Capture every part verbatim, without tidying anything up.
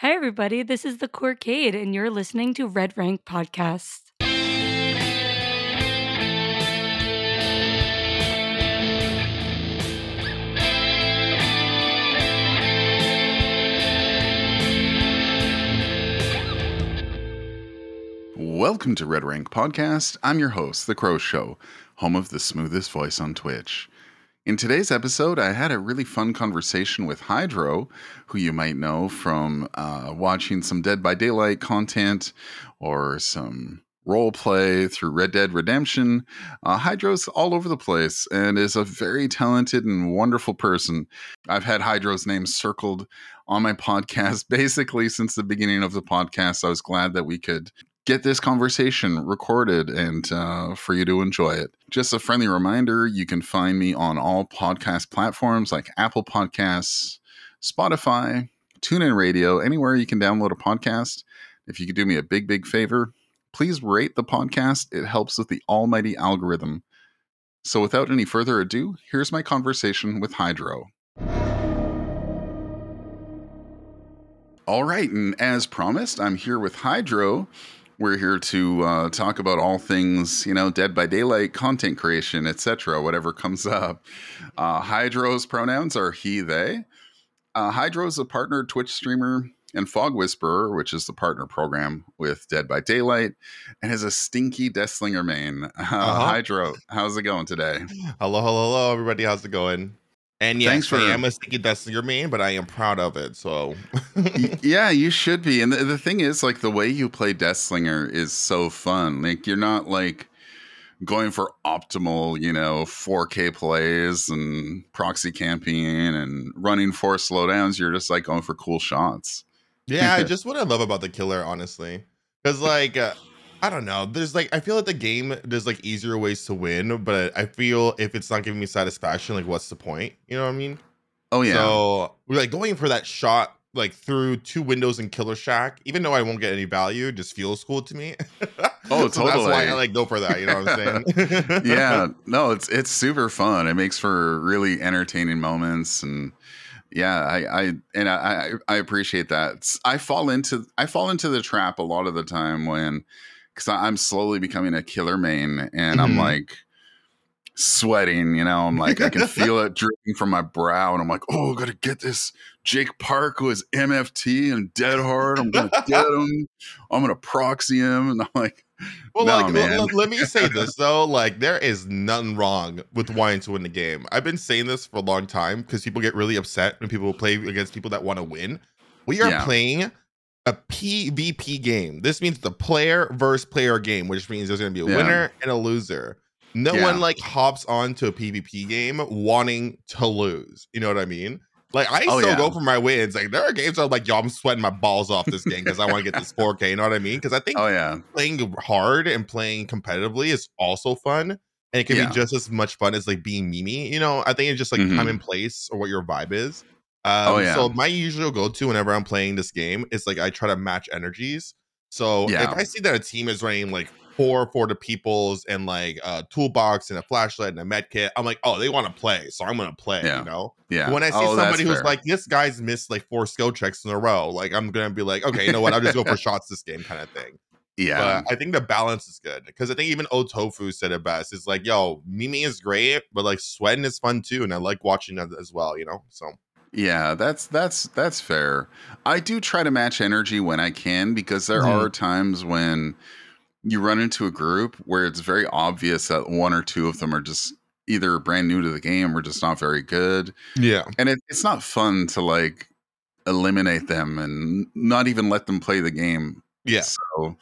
Hi, everybody. This is the Quirkade, and you're listening to Red Rank Podcast. Welcome to Red Rank Podcast. I'm your host, The Crow Show, home of the smoothest voice on Twitch. In today's episode, I had a really fun conversation with Hydro, who you might know from uh, watching some Dead by Daylight content or some role play through Red Dead Redemption. Uh, Hydro's all over the place and is a very talented and wonderful person. I've had Hydro's name circled on my podcast basically since the beginning of the podcast. I was glad that we could get this conversation recorded and uh, for you to enjoy it. Just a friendly reminder, you can find me on all podcast platforms like Apple Podcasts, Spotify, TuneIn Radio, anywhere you can download a podcast. If you could do me a big, big favor, please rate the podcast. It helps with the almighty algorithm. So without any further ado, here's my conversation with Hydro. All right, and as promised, I'm here with Hydro. We're here to uh, talk about all things, you know, Dead by Daylight, content creation, et cetera, whatever comes up. Uh, Hydro's pronouns are he, they. Uh, Hydro is a partner Twitch streamer and Fog Whisperer, which is the partner program with Dead by Daylight, and has a stinky Deathslinger main. Uh, uh-huh. Hydro, how's it going today? Hello, hello, hello, everybody. How's it going? And yes, for, I am a sticky Deathslinger main, but I am proud of it, so... Yeah, you should be. And the, the thing is, like, the way you play Deathslinger is so fun. Like, you're not, like, going for optimal, you know, four K plays and proxy camping and running four slowdowns. You're just, like, going for cool shots. Yeah, just what I love about the killer, honestly. Because, like... Uh, I don't know. There's like, I feel like the game, there's like easier ways to win, but I feel if it's not giving me satisfaction, like what's the point? You know what I mean? Oh yeah. So we're like going for that shot, like through two windows in Killer Shack, even though I won't get any value, just feels cool to me. Oh, so totally. That's why I like go for that. You know what I'm saying? Yeah, no, it's, it's super fun. It makes for really entertaining moments and yeah, I, I and I, I appreciate that. I fall into, I fall into the trap a lot of the time when, because I'm slowly becoming a killer main and I'm mm-hmm. like sweating, you know, I'm like, I can feel it dripping from my brow and I'm like, oh, I got to get this Jake Park who is M F T and dead hard. I'm going to get him. I'm going to proxy him. And I'm like, well, nah, like, man. Let, let me say this though. Like there is nothing wrong with wanting to win the game. I've been saying this for a long time because people get really upset when people play against people that want to win. We are yeah. playing a P V P game. This means the player versus player game, which means there's going to be a yeah. winner and a loser. No yeah. one like hops onto a P V P game wanting to lose. You know what I mean? Like I oh, still yeah. go for my wins. Like there are games where I'm like, yo, I'm sweating my balls off this game because I want to get this four K. You know what I mean? Because I think oh, yeah. playing hard and playing competitively is also fun, and it can yeah. be just as much fun as like being memey. You know, I think it's just like mm-hmm. time and place or what your vibe is. Um, oh, yeah. So my usual go-to whenever I'm playing this game is like I try to match energies. So yeah. if I see that a team is running like four for the peoples and like a toolbox and a flashlight and a med kit, I'm like, oh, they want to play, so I'm gonna play. Yeah. You know? Yeah. When I see oh, somebody who's fair. Like, this guy's missed like four skill checks in a row, like I'm gonna be like, okay, you know what? I'll just go for shots this game, kind of thing. Yeah. But I think the balance is good because I think even Otofu said it best. It's like, yo, mimi is great, but like sweating is fun too, and I like watching that as well. You know, so. Yeah, that's that's that's fair. I do try to match energy when I can because there mm-hmm. are times when you run into a group where it's very obvious that one or two of them are just either brand new to the game or just not very good. Yeah. And it, it's not fun to like eliminate them and not even let them play the game. Yeah. So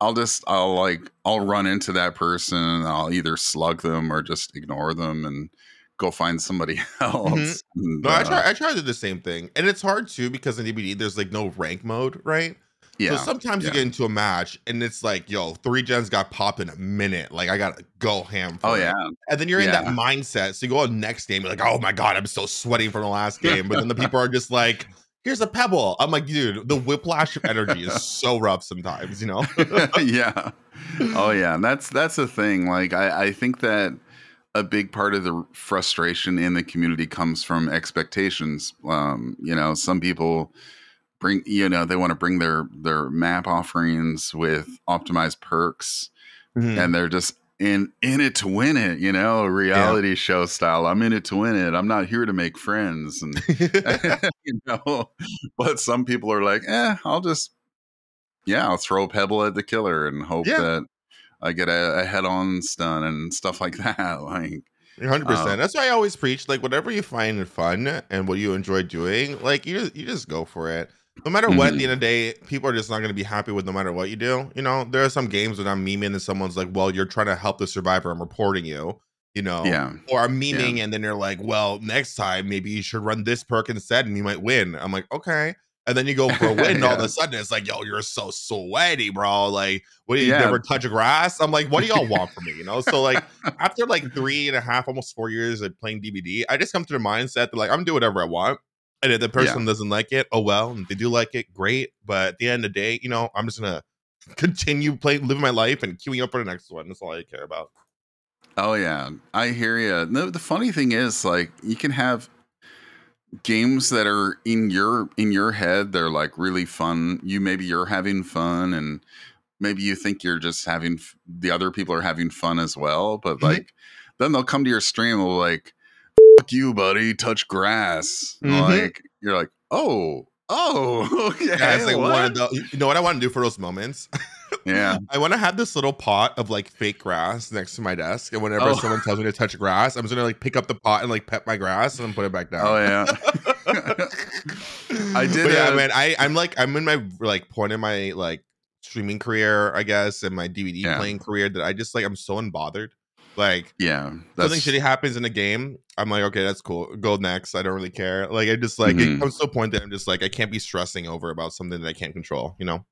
I'll just I'll like I'll run into that person. And I'll either slug them or just ignore them and go find somebody else. Mm-hmm. And, uh, no, I try, I try to do the same thing. And it's hard too, because in D B D, there's like no rank mode, right? Yeah. So sometimes yeah. you get into a match and it's like, yo, three gens got popped in a minute. Like I got to go ham. For oh, it. Yeah. And then you're yeah. in that mindset. So you go on next game, you're like, oh my God, I'm so sweating from the last game. But then the people are just like, here's a pebble. I'm like, dude, the whiplash of energy is so rough sometimes, you know? Yeah. Oh yeah. And that's, that's the thing. Like, I, I think that a big part of the frustration in the community comes from expectations. Um, you know, some people bring, you know, they want to bring their, their map offerings with optimized perks, mm-hmm. and they're just in, in it to win it, you know, reality yeah. show style. I'm in it to win it. I'm not here to make friends. And, you know, but some people are like, eh, I'll just, yeah, I'll throw a pebble at the killer and hope yeah. that I get a, a head on stun and stuff like that. Like, one hundred percent. Um, That's why I always preach, like, whatever you find fun and what you enjoy doing, like, you you just go for it. No matter what, mm-hmm. at the end of the day, people are just not going to be happy with no matter what you do. You know, there are some games when I'm memeing and someone's like, well, you're trying to help the survivor. I'm reporting you, you know, yeah. or I'm memeing. Yeah. And then they're like, well, next time, maybe you should run this perk instead and you might win. I'm like, okay. And then you go for a win, yeah. all of a sudden it's like, yo, you're so sweaty, bro. Like, what do you yeah. never touch grass? I'm like, what do y'all want from me? You know? So, like, after like three and a half, almost four years of playing D B D, I just come to the mindset that, like, I'm gonna do whatever I want. And if the person yeah. doesn't like it, oh well. And if they do like it, great. But at the end of the day, you know, I'm just gonna continue playing, living my life and queuing up for the next one. That's all I care about. Oh, yeah. I hear you. No, the funny thing is, like, you can have games that are in your in your head, they're like really fun. You maybe you're having fun, and maybe you think you're just having f- the other people are having fun as well. But like, mm-hmm. then they'll come to your stream and like, "Fuck you, buddy, touch grass." Mm-hmm. Like you're like, oh, oh, okay. Yeah, it's like one of the, you know what I want to do for those moments? Yeah, I want to have this little pot of like fake grass next to my desk, and whenever oh. someone tells me to touch grass, I'm just gonna like pick up the pot and like pet my grass and then put it back down. Oh yeah, I did. But yeah, uh, man. I I'm like I'm in my like point in my like streaming career, I guess, and my D V D yeah. playing career that I just like I'm so unbothered. Like yeah, something shitty happens in a game. I'm like, okay, that's cool. Go next. I don't really care. Like I just like mm-hmm. it, I'm so pointed. I'm just like I can't be stressing over about something that I can't control. You know.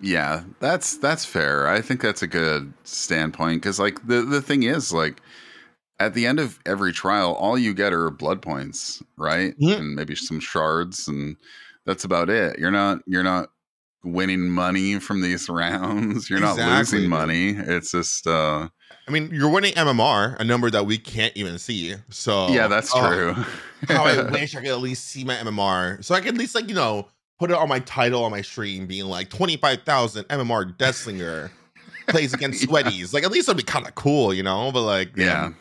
Yeah, that's that's fair. I think that's a good standpoint because, like, the, the thing is, like, at the end of every trial, all you get are blood points, right? Mm-hmm. And maybe some shards, and that's about it. You're not you're not winning money from these rounds. You're exactly. not losing money. It's just, uh, I mean, you're winning M M R, a number that we can't even see. So yeah, that's oh, true. How I wish I could at least see my M M R, so I could at least, like, you know, put it on my title on my stream being like twenty-five thousand M M R Deathslinger plays against sweaties. Yeah. Like at least that'd be kind of cool, you know? But like, man, yeah,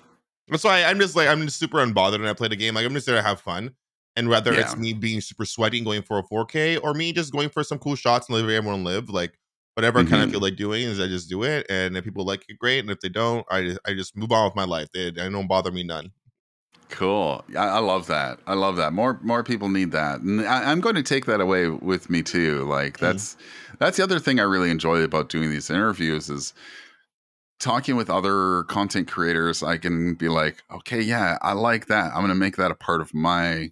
that's why I'm just like, I'm just super unbothered when I play the game. Like I'm just there to have fun. And whether yeah. it's me being super sweaty and going for a four K or me just going for some cool shots and letting everyone live, like whatever mm-hmm. I kind of feel like doing is I just do it. And if people like it, great. And if they don't, I just, I just move on with my life. They, they don't bother me none. Cool. I, I love that. I love that. More more people need that. And I, I'm going to take that away with me too. Like that's mm. that's the other thing I really enjoy about doing these interviews is talking with other content creators. I can be like, okay, yeah, I like that. I'm going to make that a part of my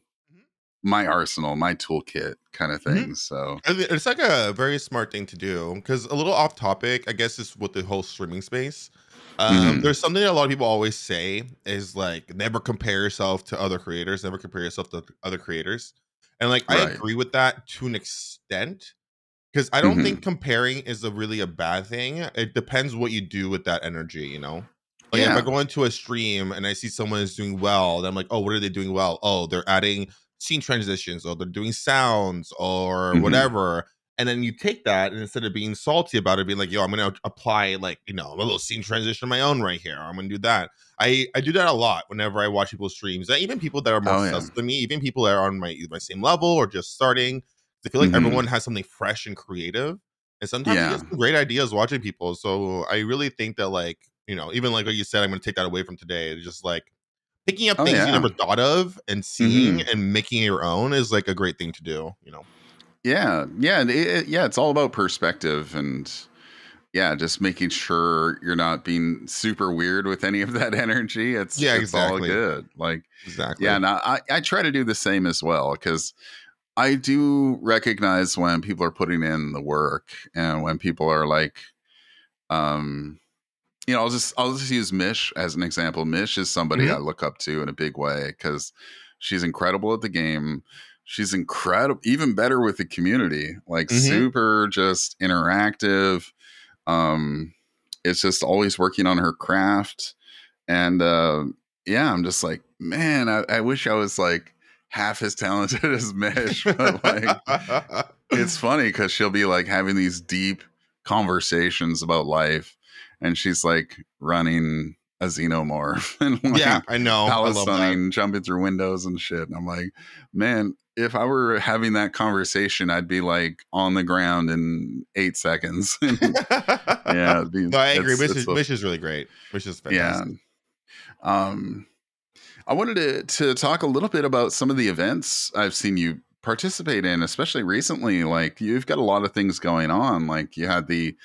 my arsenal, my toolkit kind of thing. Mm-hmm. So it's like a very smart thing to do because a little off topic, I guess, is with the whole streaming space. Um, mm-hmm. There's something that a lot of people always say is like, never compare yourself to other creators, never compare yourself to other creators. And like, right. I agree with that to an extent because I don't mm-hmm. think comparing is a really a bad thing. It depends what you do with that energy, you know? Like yeah. if I go into a stream and I see someone is doing well, then I'm like, oh, what are they doing well? Oh, they're adding scene transitions or they're doing sounds or mm-hmm. whatever. And then you take that, and instead of being salty about it, being like, yo, I'm going to apply, like, you know, a little scene transition of my own right here. I'm going to do that. I, I do that a lot whenever I watch people's streams. Even people that are more oh, yeah. sus than me, even people that are on my my same level or just starting. I feel like mm-hmm. everyone has something fresh and creative. And sometimes yeah. you get some great ideas watching people. So I really think that, like, you know, even like what you said, I'm going to take that away from today. It's just, like, picking up oh, things yeah. you never thought of and seeing mm-hmm. and making it your own is, like, a great thing to do, you know. Yeah, yeah, it, yeah. It's all about perspective, and yeah, just making sure you're not being super weird with any of that energy. It's yeah, it's exactly. all good. Like exactly. Yeah, and I I try to do the same as well because I do recognize when people are putting in the work and when people are like, um, you know, I'll just I'll just use Mish as an example. Mish is somebody mm-hmm. I look up to in a big way because she's incredible at the game. She's incredible, even better with the community, like mm-hmm. super just interactive. Um, it's just always working on her craft. And uh, yeah, I'm just like, man, I, I wish I was like half as talented as Mish. But like, it's funny because she'll be like having these deep conversations about life, and she's like running a xenomorph and like, yeah, I know, Palestine, jumping through windows and shit. And I'm like, man, if I were having that conversation, I'd be like on the ground in eight seconds. Yeah, it'd be, no, I agree. Mish is, Mish is really great. Mish is fantastic. Yeah. Um, I wanted to to talk a little bit about some of the events I've seen you participate in, especially recently. Like, you've got a lot of things going on. Like, you had the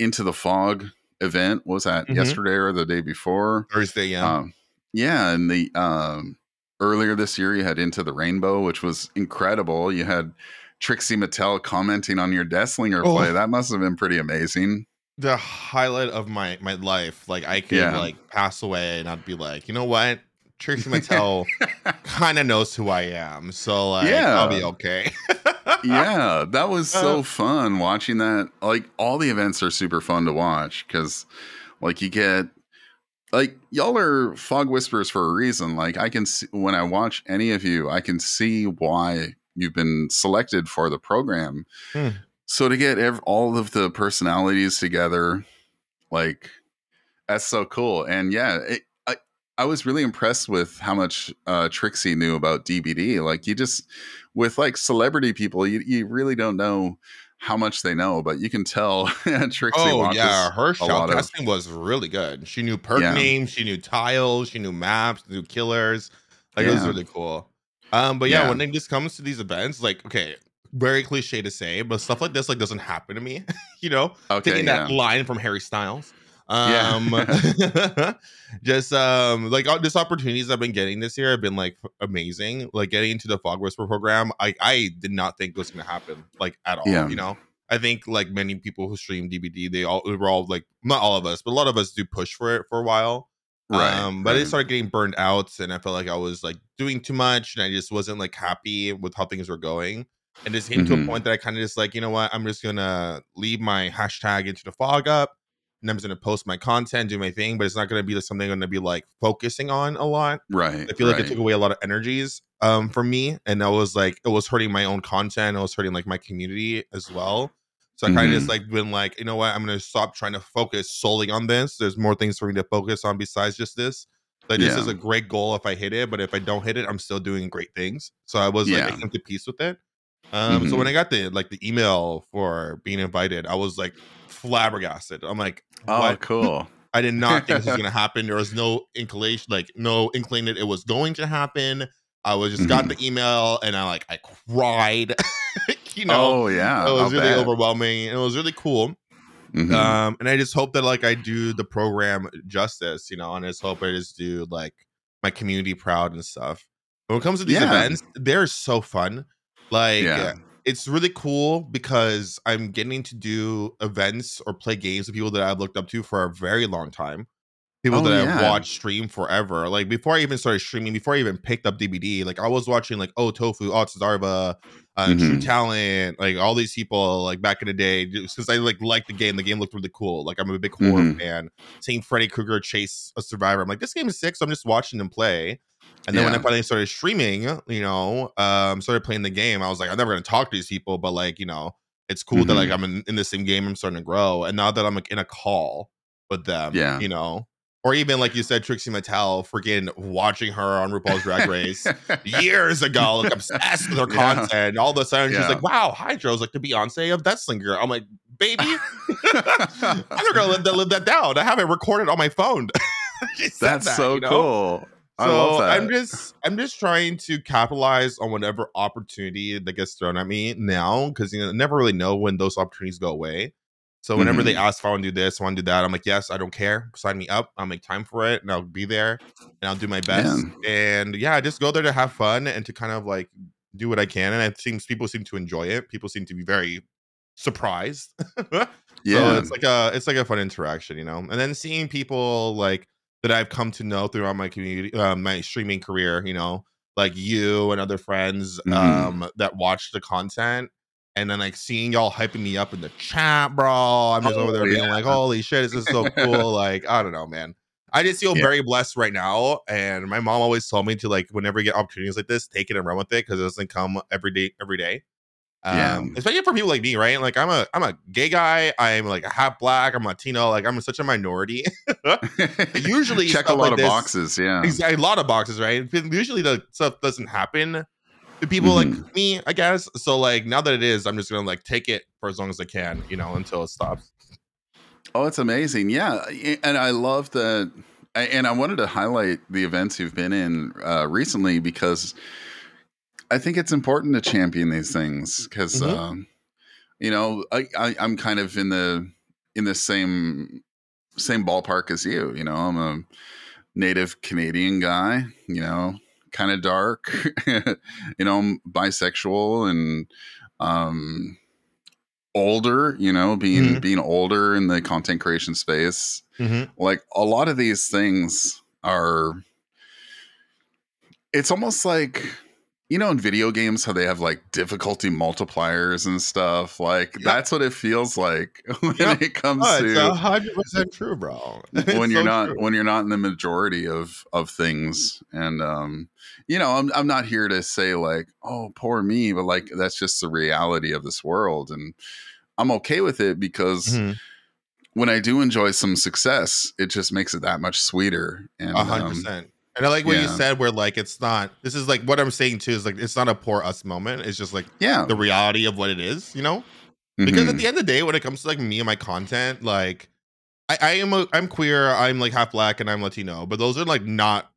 Into the Fog event. What was that, mm-hmm. yesterday or the day before? Thursday, yeah. Um, yeah, and the um, earlier this year, you had Into the Rainbow, which was incredible. You had Trixie Mattel commenting on your Deathslinger oh. play. That must have been pretty amazing. The highlight of my my life. Like, I could yeah. like pass away and I'd be like, you know what? Trixie Mattel kind of knows who I am, so like, yeah. I'll be okay. Yeah, that was so fun watching that. Like, all the events are super fun to watch because, like, you get like, y'all are Fog Whisperers for a reason. Like, I can see when I watch any of you, I can see why you've been selected for the program. Hmm. So to get ev- all of the personalities together, like, that's so cool. And yeah, it, I I was really impressed with how much uh, Trixie knew about D B D. Like, you just, with like celebrity people, you, you really don't know how much they know, but you can tell. Trixie oh watches yeah, her show testing of, was really good. She knew perk yeah. names, she knew tiles, she knew maps, knew killers. Like, yeah. it was really cool. Um, but yeah, yeah, when it just comes to these events, like, okay, very cliche to say, but stuff like this like doesn't happen to me. You know, okay, taking yeah. that line from Harry Styles. Um, yeah. Just um, like, all these opportunities I've been getting this year have been like amazing. Like, getting into the Fog Whisperer program, I I did not think was going to happen, like, at all. Yeah. You know, I think like many people who stream D B D, they all we were all like, not all of us, but a lot of us do push for it for a while. Right, um, but right. I started getting burned out, and I felt like I was like doing too much, and I just wasn't like happy with how things were going. And just came mm-hmm. to a point that I kind of just like, you know what, I'm just going to leave my hashtag Into the Fog up, and I'm just going to post my content, do my thing, but it's not going to be like something I'm going to be like focusing on a lot. Right. I feel right. like it took away a lot of energies um, from me. And I was like, it was hurting my own content. It was hurting like my community as well. So I kind of mm-hmm. just like been like, you know what, I'm going to stop trying to focus solely on this. There's more things for me to focus on besides just this. Like, yeah. this is a great goal if I hit it, but if I don't hit it, I'm still doing great things. So I was like yeah. making peace with it. Um, mm-hmm. So when I got the like the email for being invited, I was like flabbergasted. I'm like, what? Oh, cool. I did not think this was going to happen. There was no inclination, like no inkling that it was going to happen. I was just mm-hmm. got the email and I like I cried. You know, oh yeah, it was I'll really bet. overwhelming. And it was really cool. Mm-hmm. Um, and I just hope that like I do the program justice, you know, and I just hope I just do like my community proud and stuff. When it comes to these yeah. events, they're so fun. Like, yeah. it's really cool because I'm getting to do events or play games with people that I've looked up to for a very long time. People oh, that yeah. I've watched stream forever. Like, before I even started streaming, before I even picked up D B D, like, I was watching, like, Otofu, oh, Tsarva, uh, mm-hmm. True Talent, like, all these people, like, back in the day. Since I, like, liked the game, the game looked really cool. Like, I'm a big horror mm-hmm. fan. Seeing Freddy Krueger chase a survivor, I'm like, this game is sick, so I'm just watching them play. And then yeah. when I finally started streaming, you know, um, started playing the game, I was like, I'm never going to talk to these people, but like, you know, it's cool mm-hmm. that like I'm in, in the same game, I'm starting to grow. And now that I'm like in a call with them, yeah. you know, or even like you said, Trixie Mattel, freaking watching her on RuPaul's Drag Race years ago, like obsessed with her content. Yeah. And all of a sudden, yeah. she's like, wow, Hydro's like the Beyonce of Deathslinger. I'm like, baby, I'm not going to live that, live that down. I have it recorded on my phone. That's that, so you know? Cool. So I love that. I'm just I'm just trying to capitalize on whatever opportunity that gets thrown at me now, because you know, I never really know when those opportunities go away. So whenever mm-hmm. they ask if I want to do this, I want to do that, I'm like, yes, I don't care. Sign me up. I'll make time for it, and I'll be there, and I'll do my best. Man. And yeah, I just go there to have fun and to kind of like do what I can. And it seems people seem to enjoy it. People seem to be very surprised. Yeah, so it's like a it's like a fun interaction, you know. And then seeing people like that I've come to know throughout my community, uh, my streaming career, you know, like you and other friends um, mm-hmm. that watch the content. And then like seeing y'all hyping me up in the chat, bro. I'm just oh, over there yeah. being like, holy shit, this is so cool. Like, I don't know, man. I just feel yeah. very blessed right now. And my mom always told me to like, whenever you get opportunities like this, take it and run with it, because it doesn't come every day, every day. Um, yeah. Especially for people like me, right? Like I'm a I'm a gay guy. I'm like a half black. I'm Latino. Like I'm such a minority. Usually check a lot like of this, boxes. Yeah, exactly, a lot of boxes, right? Usually the stuff doesn't happen to people mm-hmm. like me, I guess. So like now that it is, I'm just gonna like take it for as long as I can, you know, until it stops. Oh, it's amazing. Yeah, and I love the. And I wanted to highlight the events you've been in uh, recently because I think it's important to champion these things because, mm-hmm. um, you know, I, I, I'm kind of in the in the same same ballpark as you. You know, I'm a native Canadian guy, you know, kind of dark, you know, I'm bisexual and um, older, you know, being mm-hmm. being older in the content creation space. Mm-hmm. Like a lot of these things are, it's almost like, you know, in video games, how they have like difficulty multipliers and stuff. Like yep. that's what it feels like when yep. it comes oh, it's to a hundred percent true, bro. It's when you're so not true. when you're not in the majority of of things, and um, you know, I'm I'm not here to say like, oh, poor me, but like that's just the reality of this world, and I'm okay with it because mm-hmm. when I do enjoy some success, it just makes it that much sweeter. And a hundred percent. And I like what yeah. you said, where like it's not. This is like what I'm saying too is like it's not a poor us moment. It's just like yeah. the reality of what it is, you know. Mm-hmm. Because at the end of the day, when it comes to like me and my content, like I, I am a, I'm queer, I'm like half black, and I'm Latino. But those are like not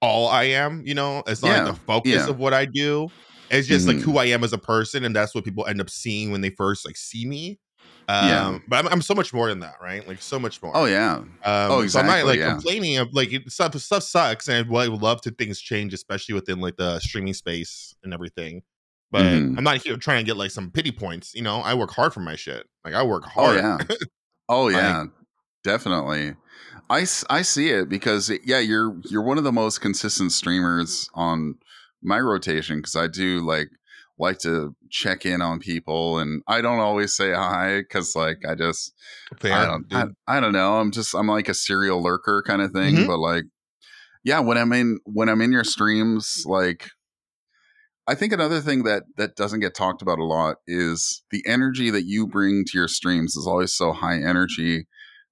all I am, you know. It's not yeah. like the focus yeah. of what I do. It's just mm-hmm. like who I am as a person, and that's what people end up seeing when they first like see me. Um, yeah. But I'm, I'm so much more than that, right? Like so much more. Oh yeah. Um, oh exactly. So I'm not like yeah. complaining of like stuff. Stuff sucks, and I would love to things change, especially within like the streaming space and everything. But mm-hmm. I'm not here trying to get like some pity points. You know, I work hard for my shit. Like I work hard. Oh yeah. Oh yeah. Like, definitely. I, I see it because yeah, you're you're one of the most consistent streamers on my rotation because I do like. like to check in on people and I don't always say hi because like I just Fair, I, don't, I, I don't know I'm just I'm like a serial lurker kind of thing mm-hmm. but like yeah when I'm in when I'm in your streams like I think another thing that that doesn't get talked about a lot is the energy that you bring to your streams is always so high energy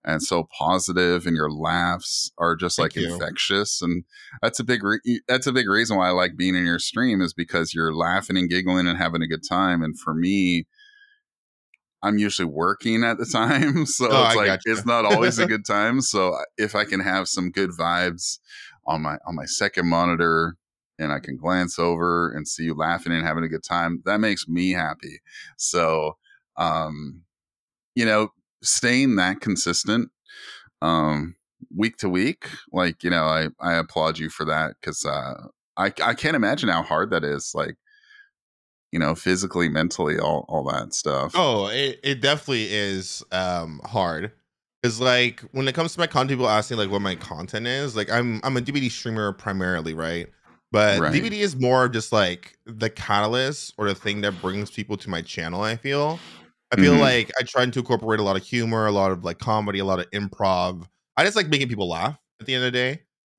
and so positive and your laughs are just like Thank infectious. You. And that's a big, re- that's a big reason why I like being in your stream is because you're laughing and giggling and having a good time. And for me, I'm usually working at the time. So oh, it's I like, gotcha. It's not always a good time. So if I can have some good vibes on my, on my second monitor and I can glance over and see you laughing and having a good time, that makes me happy. So, um, you know, staying that consistent um week to week like you know i i applaud you for that because uh i i can't imagine how hard that is like you know physically mentally all all that stuff oh it, it definitely is um hard because like when it comes to my content people ask me like what my content is like i'm i'm a D V D streamer primarily right but right. D V D is more of just like the catalyst or the thing that brings people to my channel i feel I feel mm-hmm. like I tried to incorporate a lot of humor, a lot of like comedy, a lot of improv. I just like making people laugh at the end of the day.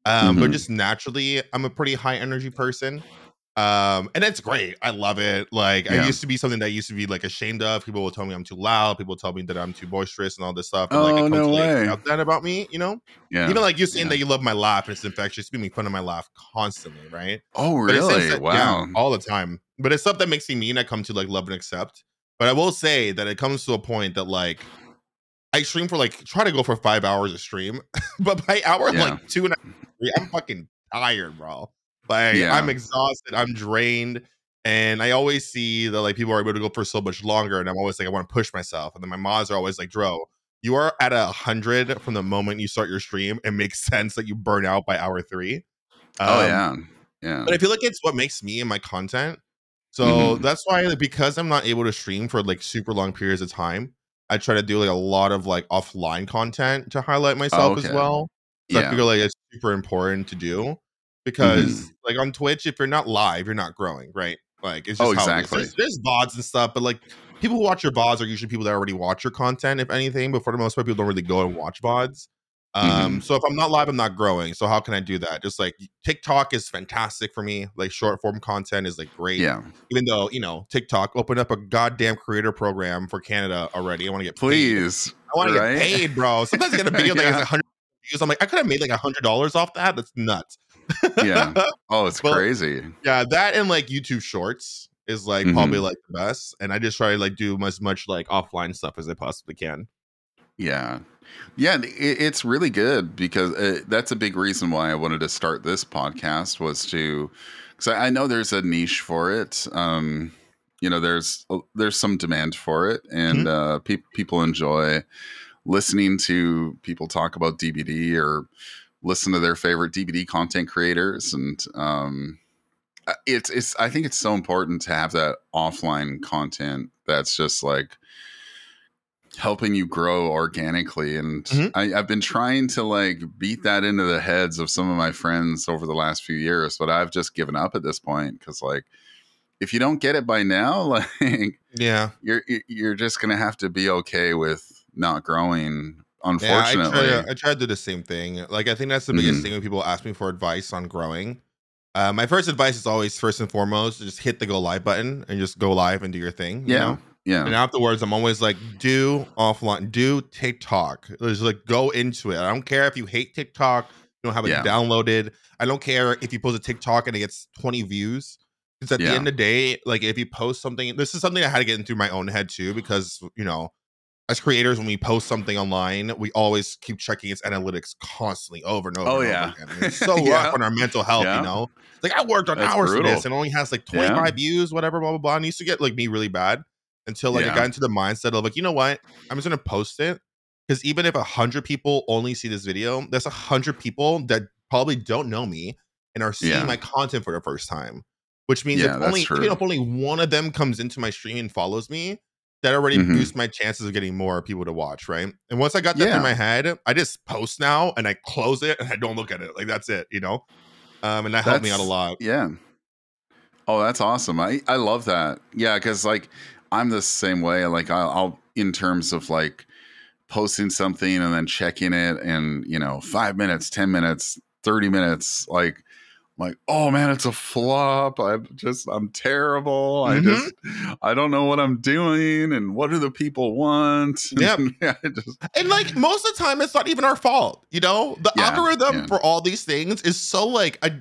Um, mm-hmm. But just naturally, I'm a pretty high energy person. Um, and that's great. I love it. Like yeah. I used to be something that I used to be like ashamed of. People will tell me I'm too loud. People tell me that I'm too boisterous and all this stuff. And, oh, like, I no way. Out that about me, you know? Yeah. Even like you're saying yeah. that you love my laugh. And it's infectious. You're making fun of my laugh constantly, right? Oh, really? That, wow. Yeah, all the time. But it's stuff that makes me mean I come to like love and accept. But I will say that it comes to a point that like I stream for like try to go for five hours a stream, but by hour yeah. like two and a half, three, I'm fucking tired, bro. Like yeah. I'm exhausted, I'm drained, and I always see that like people are able to go for so much longer, and I'm always like I want to push myself, and then my mods are always like, "Dro, you are at a hundred from the moment you start your stream. It makes sense that you burn out by hour three." Um, oh yeah, yeah. But I feel like it's what makes me and my content. So mm-hmm. that's why, like, because I'm not able to stream for like super long periods of time, I try to do like a lot of like offline content to highlight myself oh, okay. as well. So yeah. I feel like it's super important to do because mm-hmm. like on Twitch, if you're not live, you're not growing, right? Like it's just oh, exactly. how it is. There's, there's V O Ds and stuff, but like people who watch your V O Ds are usually people that already watch your content, if anything. But for the most part, people don't really go and watch V O Ds. Um, mm-hmm. So if I'm not live, I'm not growing. So how can I do that? Just like TikTok is fantastic for me. Like short form content is like great. Yeah. Even though, you know, TikTok opened up a goddamn creator program for Canada already. I want to get Please. Paid. I want right? to get paid, bro. Sometimes I get a video yeah. that has one hundred views. I'm like, I could have made like one hundred dollars off that. That's nuts. Yeah. Oh, it's but, crazy. Yeah. That and like YouTube Shorts is like mm-hmm. probably like the best. And I just try to like do as much like offline stuff as I possibly can. Yeah. Yeah, it's really good because uh, that's a big reason why I wanted to start this podcast was to, because I know there's a niche for it. Um, you know, there's there's some demand for it, and mm-hmm. uh, pe- people enjoy listening to people talk about D B D or listen to their favorite D B D content creators, and um, it's it's I think it's so important to have that offline content that's just like helping you grow organically, and mm-hmm. I, I've been trying to like beat that into the heads of some of my friends over the last few years, but I've just given up at this point because like if you don't get it by now, like yeah, you're you're just gonna have to be okay with not growing. Unfortunately, yeah, I, try, I try to do the same thing. Like I think that's the biggest mm-hmm. thing when people ask me for advice on growing. Uh, my first advice is always first and foremost just hit the go live button and just go live and do your thing. You yeah. know? Yeah. And afterwards, I'm always like, do offline, do TikTok. Just like go into it. I don't care if you hate TikTok, you don't have it yeah. downloaded. I don't care if you post a TikTok and it gets twenty views. Because at yeah. the end of the day, like if you post something, this is something I had to get into my own head too, because you know, as creators, when we post something online, we always keep checking its analytics constantly over and over. Oh and yeah, over again. It's so rough yeah. on our mental health, yeah. you know. Like I worked on That's hours brutal. For this and only has like twenty-five yeah. views, whatever, blah blah blah. And it used to get like me really bad. Until like yeah. I got into the mindset of like, you know what, I'm just gonna post it, because even if a hundred people only see this video, that's a hundred people that probably don't know me and are seeing yeah. my content for the first time. Which means yeah, if only you know, if only one of them comes into my stream and follows me, that already mm-hmm. boosts my chances of getting more people to watch, right? And once I got that yeah. in my head, I just post now and I close it and I don't look at it. Like that's it, you know. Um, and that that's, helped me out a lot. Yeah. Oh, that's awesome. I I love that. Yeah, because like. I'm the same way. Like I'll, I'll, in terms of like posting something and then checking it and, you know, five minutes, ten minutes, thirty minutes, like, like, oh man, it's a flop. I'm just, I'm terrible. Mm-hmm. I just, I don't know what I'm doing and what do the people want? Yeah. And, just... and like most of the time it's not even our fault. You know, the yeah, algorithm yeah. for all these things is so like, a.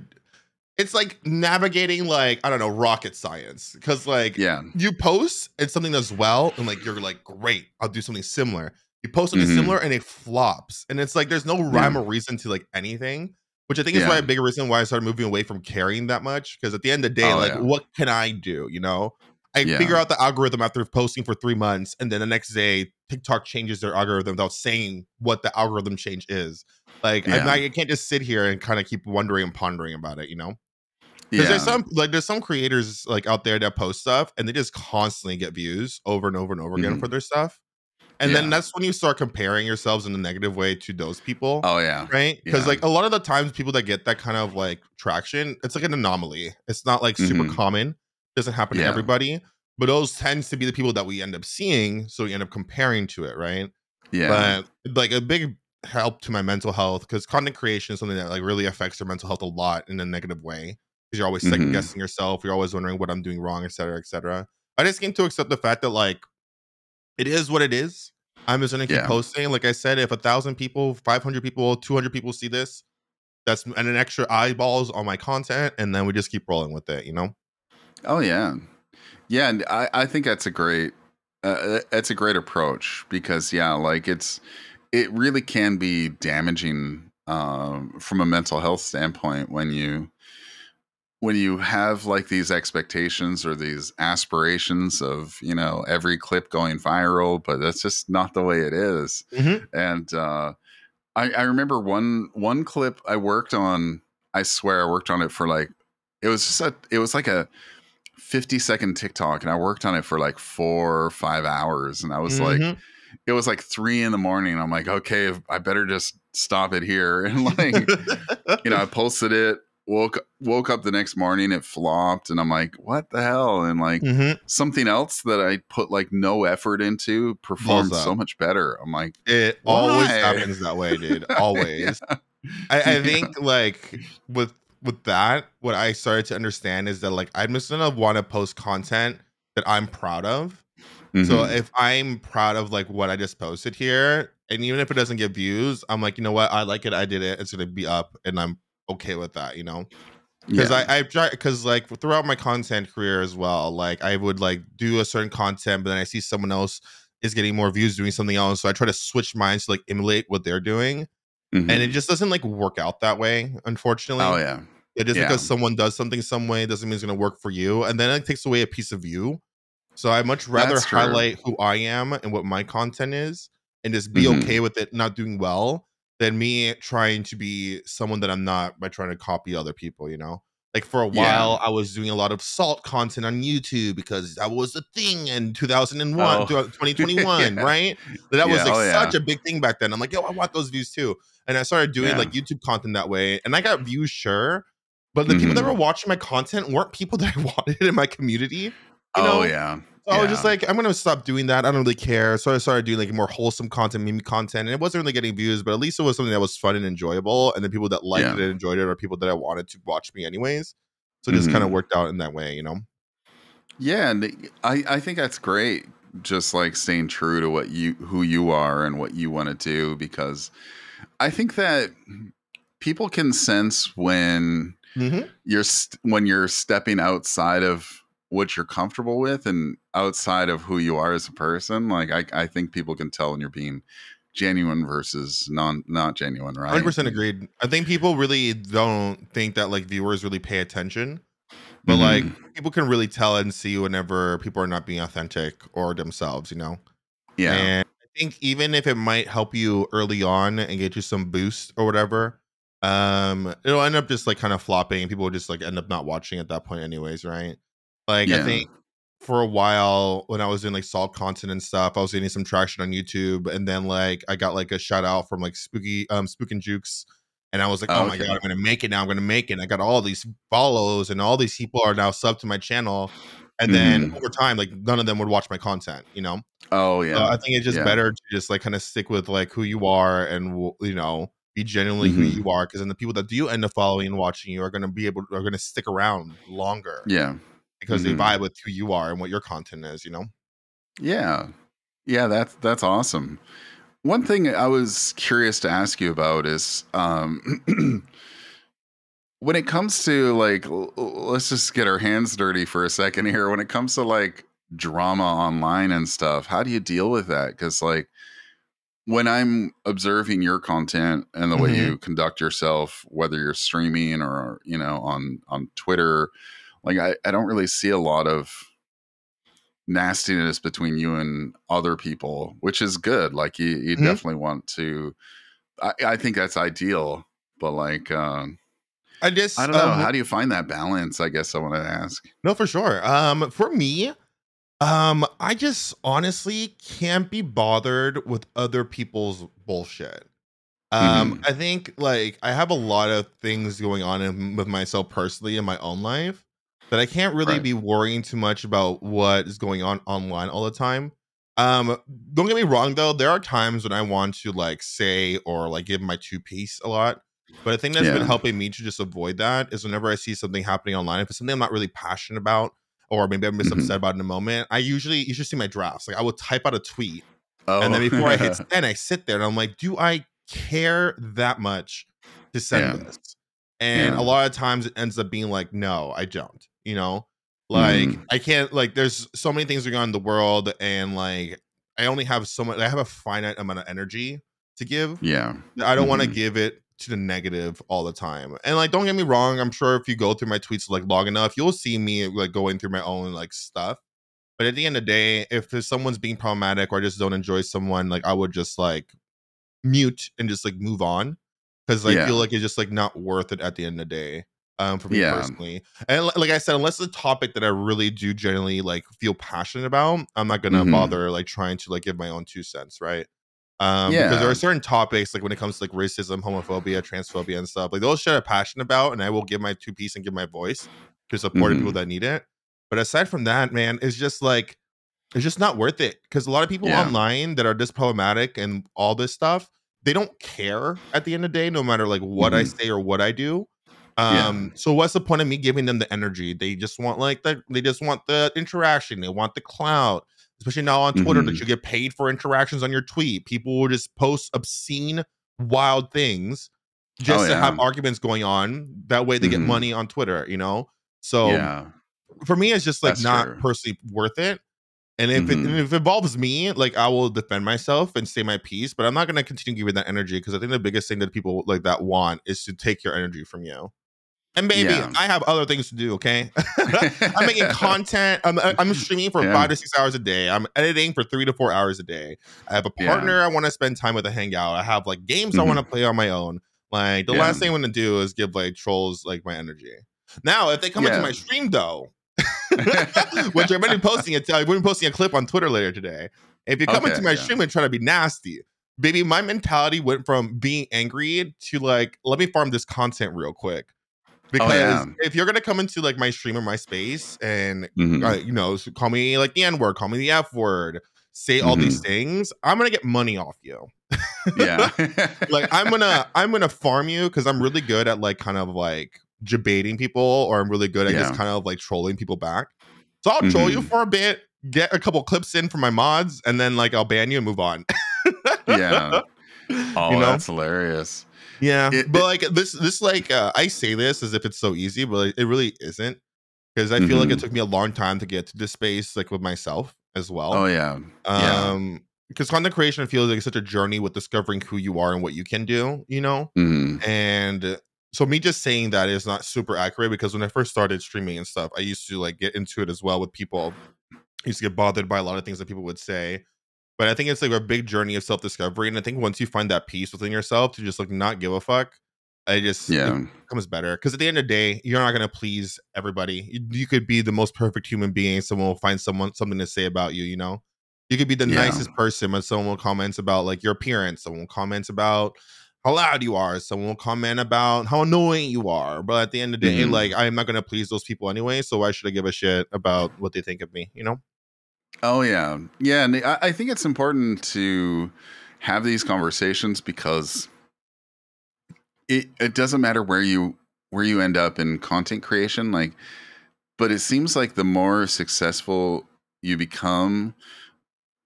It's like navigating, like, I don't know, rocket science. Because, like, yeah. you post and something does well, and, like, you're like, great, I'll do something similar. You post something mm-hmm. similar, and it flops. And it's like, there's no rhyme yeah. or reason to, like, anything. Which I think yeah. is why a big reason why I started moving away from caring that much. Because at the end of the day, oh, like, yeah. what can I do, you know? I yeah. figure out the algorithm after posting for three months, and then the next day, TikTok changes their algorithm without saying what the algorithm change is. Like, yeah. I'm not, I can't just sit here and kind of keep wondering and pondering about it, you know? Because yeah. there's some like there's some creators like out there that post stuff and they just constantly get views over and over and over again mm-hmm. for their stuff, and yeah. then that's when you start comparing yourselves in a negative way to those people. Oh yeah, right. Because yeah. like a lot of the times people that get that kind of like traction, it's like an anomaly. It's not like super mm-hmm. common. It doesn't happen yeah. to everybody, but those tends to be the people that we end up seeing, so we end up comparing to it, right? Yeah. But like a big help to my mental health, because content creation is something that like really affects your mental health a lot in a negative way. Because you're always second mm-hmm. guessing yourself. You're always wondering what I'm doing wrong, et cetera, et cetera. I just came to accept the fact that like it is what it is. I'm just gonna keep yeah. posting. Like I said, if a thousand people, five hundred people, two hundred people see this, that's and an extra eyeballs on my content, and then we just keep rolling with it, you know? Oh yeah, yeah. And I, I think that's a great, uh, that's a great approach, because yeah, like it's it really can be damaging um, from a mental health standpoint when you. When you have like these expectations or these aspirations of, you know, every clip going viral, but that's just not the way it is. Mm-hmm. And uh, I, I remember one one clip I worked on. I swear I worked on it for like it was just a, it was like a fifty second TikTok, and I worked on it for like four or five hours, and I was mm-hmm. like. It was like three in the morning. I'm like, okay, I better just stop it here, and like, you know, I posted it. woke woke up the next morning, it flopped, and I'm like, what the hell? And like mm-hmm. something else that I put like no effort into performed so much better. I'm like, it why? always happens that way, dude. Always. yeah. I, I yeah. think like with with that, what I started to understand is that like I'm just gonna want to post content that I'm proud of. Mm-hmm. So if I'm proud of like what I just posted here, and even if it doesn't get views, I'm like, you know what? I like it. I did it. It's gonna be up, and I'm okay with that, you know, because yeah. I, I've tried, because like throughout my content career as well, like I would like do a certain content, but then I see someone else is getting more views doing something else, so I try to switch minds to like emulate what they're doing, mm-hmm. and it just doesn't like work out that way, unfortunately. Oh yeah, it just yeah. because someone does something some way doesn't mean it's gonna work for you, and then it takes away a piece of you. So I much rather highlight who I am and what my content is, and just be mm-hmm. okay with it not doing well, than me trying to be someone that I'm not by trying to copy other people, you know? Like for a while, yeah. I was doing a lot of salt content on YouTube because that was the thing in two thousand one, oh. twenty twenty-one, yeah. right? But that yeah. was like oh, yeah. such a big thing back then. I'm like, yo, I want those views too. And I started doing yeah. like YouTube content that way. And I got views, sure. But the mm-hmm. people that were watching my content weren't people that I wanted in my community. You oh, know? yeah. So yeah. I was just like, I'm going to stop doing that. I don't really care. So I started doing like more wholesome content, meme content. And it wasn't really getting views, but at least it was something that was fun and enjoyable. And the people that liked yeah. it and enjoyed it are people that I wanted to watch me anyways. So it mm-hmm. just kind of worked out in that way, you know? Yeah. And I, I think that's great. Just like staying true to what you, who you are and what you want to do, because I think that people can sense when mm-hmm. you're, st- when you're stepping outside of what you're comfortable with and outside of who you are as a person. Like I, I think people can tell when you're being genuine versus non, not genuine. Right. one hundred percent agreed. I think people really don't think that like viewers really pay attention, but mm-hmm. like people can really tell and see whenever people are not being authentic or themselves, you know? Yeah. And I think even if it might help you early on and get you some boost or whatever, um, it'll end up just like kind of flopping, and people will just like end up not watching at that point anyways. Right. Like yeah. I think for a while when I was doing like salt content and stuff, I was getting some traction on YouTube, and then like I got like a shout out from like Spooky um Spook and Jukes, and I was like, oh, oh my okay. god, I'm gonna make it now, I'm gonna make it. I got all these follows, and all these people are now sub to my channel, and mm-hmm. then over time, like none of them would watch my content, you know? Oh yeah. So I think it's just yeah. better to just like kind of stick with like who you are, and you know, be genuinely mm-hmm. who you are, because then the people that do end up following and watching you are gonna be able, are gonna stick around longer. Yeah. Because mm-hmm. they vibe with who you are and what your content is, you know? Yeah. Yeah, that's that's awesome. One thing I was curious to ask you about is um, when it comes to, like, l- let's just get our hands dirty for a second here. When it comes to, like, drama online and stuff, how do you deal with that? Because, like, when I'm observing your content and the mm-hmm. way you conduct yourself, whether you're streaming or, you know, on, on Twitter, like, I, I don't really see a lot of nastiness between you and other people, which is good. Like, you, you mm-hmm. definitely want to, I, I think that's ideal, but like, um, I just, I don't know. Um, how do you find that balance? I guess I want to ask. No, for sure. Um, for me, um, I just honestly can't be bothered with other people's bullshit. Um, mm-hmm. I think like I have a lot of things going on in, with myself personally in my own life, that I can't really right. be worrying too much about what is going on online all the time. Um, don't get me wrong, though. There are times when I want to, like, say or, like, give my two-piece a lot. But I think that's yeah. been helping me to just avoid that is whenever I see something happening online, if it's something I'm not really passionate about or maybe I'm just mm-hmm. upset about in a moment, I usually, you should see my drafts. Like, I will type out a tweet. Oh. And then before I hit send, I sit there and I'm like, do I care that much to send yeah. this? And yeah. a lot of times it ends up being like, no, I don't. You know, like mm. I can't, like there's so many things going on in the world, and like I only have so much, I have a finite amount of energy to give. Yeah. I don't mm. want to give it to the negative all the time. And like, don't get me wrong, I'm sure if you go through my tweets like long enough, you'll see me like going through my own like stuff. But at the end of the day, if there's someone's being problematic or I just don't enjoy someone, like I would just like mute and just like move on. Cause like, yeah. I feel like it's just like not worth it at the end of the day. Um, for me yeah. personally, and like I said, unless it's a topic that I really do generally like feel passionate about, I'm not gonna mm-hmm. bother like trying to like give my own two cents, right? Um, yeah. Because there are certain topics, like when it comes to like racism, homophobia, transphobia, and stuff, like those shit I'm passionate about, and I will give my two piece and give my voice to support mm-hmm. people that need it. But aside from that, man, it's just like it's just not worth it, because a lot of people yeah. online that are this problematic and all this stuff, they don't care at the end of the day, no matter like what mm-hmm. I say or what I do. Um, yeah. So what's the point of me giving them the energy? They just want like the, they just want the interaction, they want the clout. Especially now on Twitter, mm-hmm. that you get paid for interactions on your tweet. People will just post obscene, wild things just oh, yeah. to have arguments going on. That way they mm-hmm. get money on Twitter, you know? So yeah. for me, it's just like That's not true. personally worth it. And if, mm-hmm. it, and if it involves me, like I will defend myself and say my piece, but I'm not going to continue giving that energy, because I think the biggest thing that people like that want is to take your energy from you. And baby, yeah. I have other things to do, okay? I'm making content. I'm, I'm streaming for yeah. five to six hours a day. I'm editing for three to four hours a day. I have a partner yeah. I want to spend time with, a hangout. I have like games mm-hmm. I want to play on my own. Like the yeah. last thing I want to do is give like trolls like my energy. Now, if they come yeah. into my stream though, which I've been posting it, I've been posting a clip on Twitter later today. If you come okay, into my yeah. stream and try to be nasty, baby, my mentality went from being angry to like, let me farm this content real quick. Because oh, yeah. if you're gonna come into like my stream or my space and mm-hmm. uh, you know, call me like the N word, call me the F word, say mm-hmm. all these things, I'm gonna get money off you. yeah, like I'm gonna I'm gonna farm you, because I'm really good at like kind of like debating people, or I'm really good at yeah. just kind of like trolling people back. So I'll mm-hmm. troll you for a bit, get a couple clips in from my mods, and then like I'll ban you and move on. yeah. Oh, you know? That's hilarious. Yeah, it, but like this, this like uh, I say this as if it's so easy, but like, it really isn't, because I feel mm-hmm. like it took me a long time to get to this space, like with myself as well. Oh yeah, um, because yeah. content creation feels like such a journey with discovering who you are and what you can do, you know. Mm-hmm. And so me just saying that is not super accurate, because when I first started streaming and stuff, I used to like get into it as well with people. I used to get bothered by a lot of things that people would say. But I think it's like a big journey of self-discovery. And I think once you find that peace within yourself to just like not give a fuck, I just yeah. it becomes better. Because at the end of the day, you're not going to please everybody. You, you could be the most perfect human being. Someone will find someone something to say about you, you know? You could be the yeah. nicest person, but someone will comment about like your appearance. Someone will comment about how loud you are. Someone will comment about how annoying you are. But at the end of the day, mm-hmm. like I'm not going to please those people anyway. So why should I give a shit about what they think of me, you know? Oh, yeah. Yeah. And I, I think it's important to have these conversations, because it, it doesn't matter where you where you end up in content creation. Like, but it seems like the more successful you become,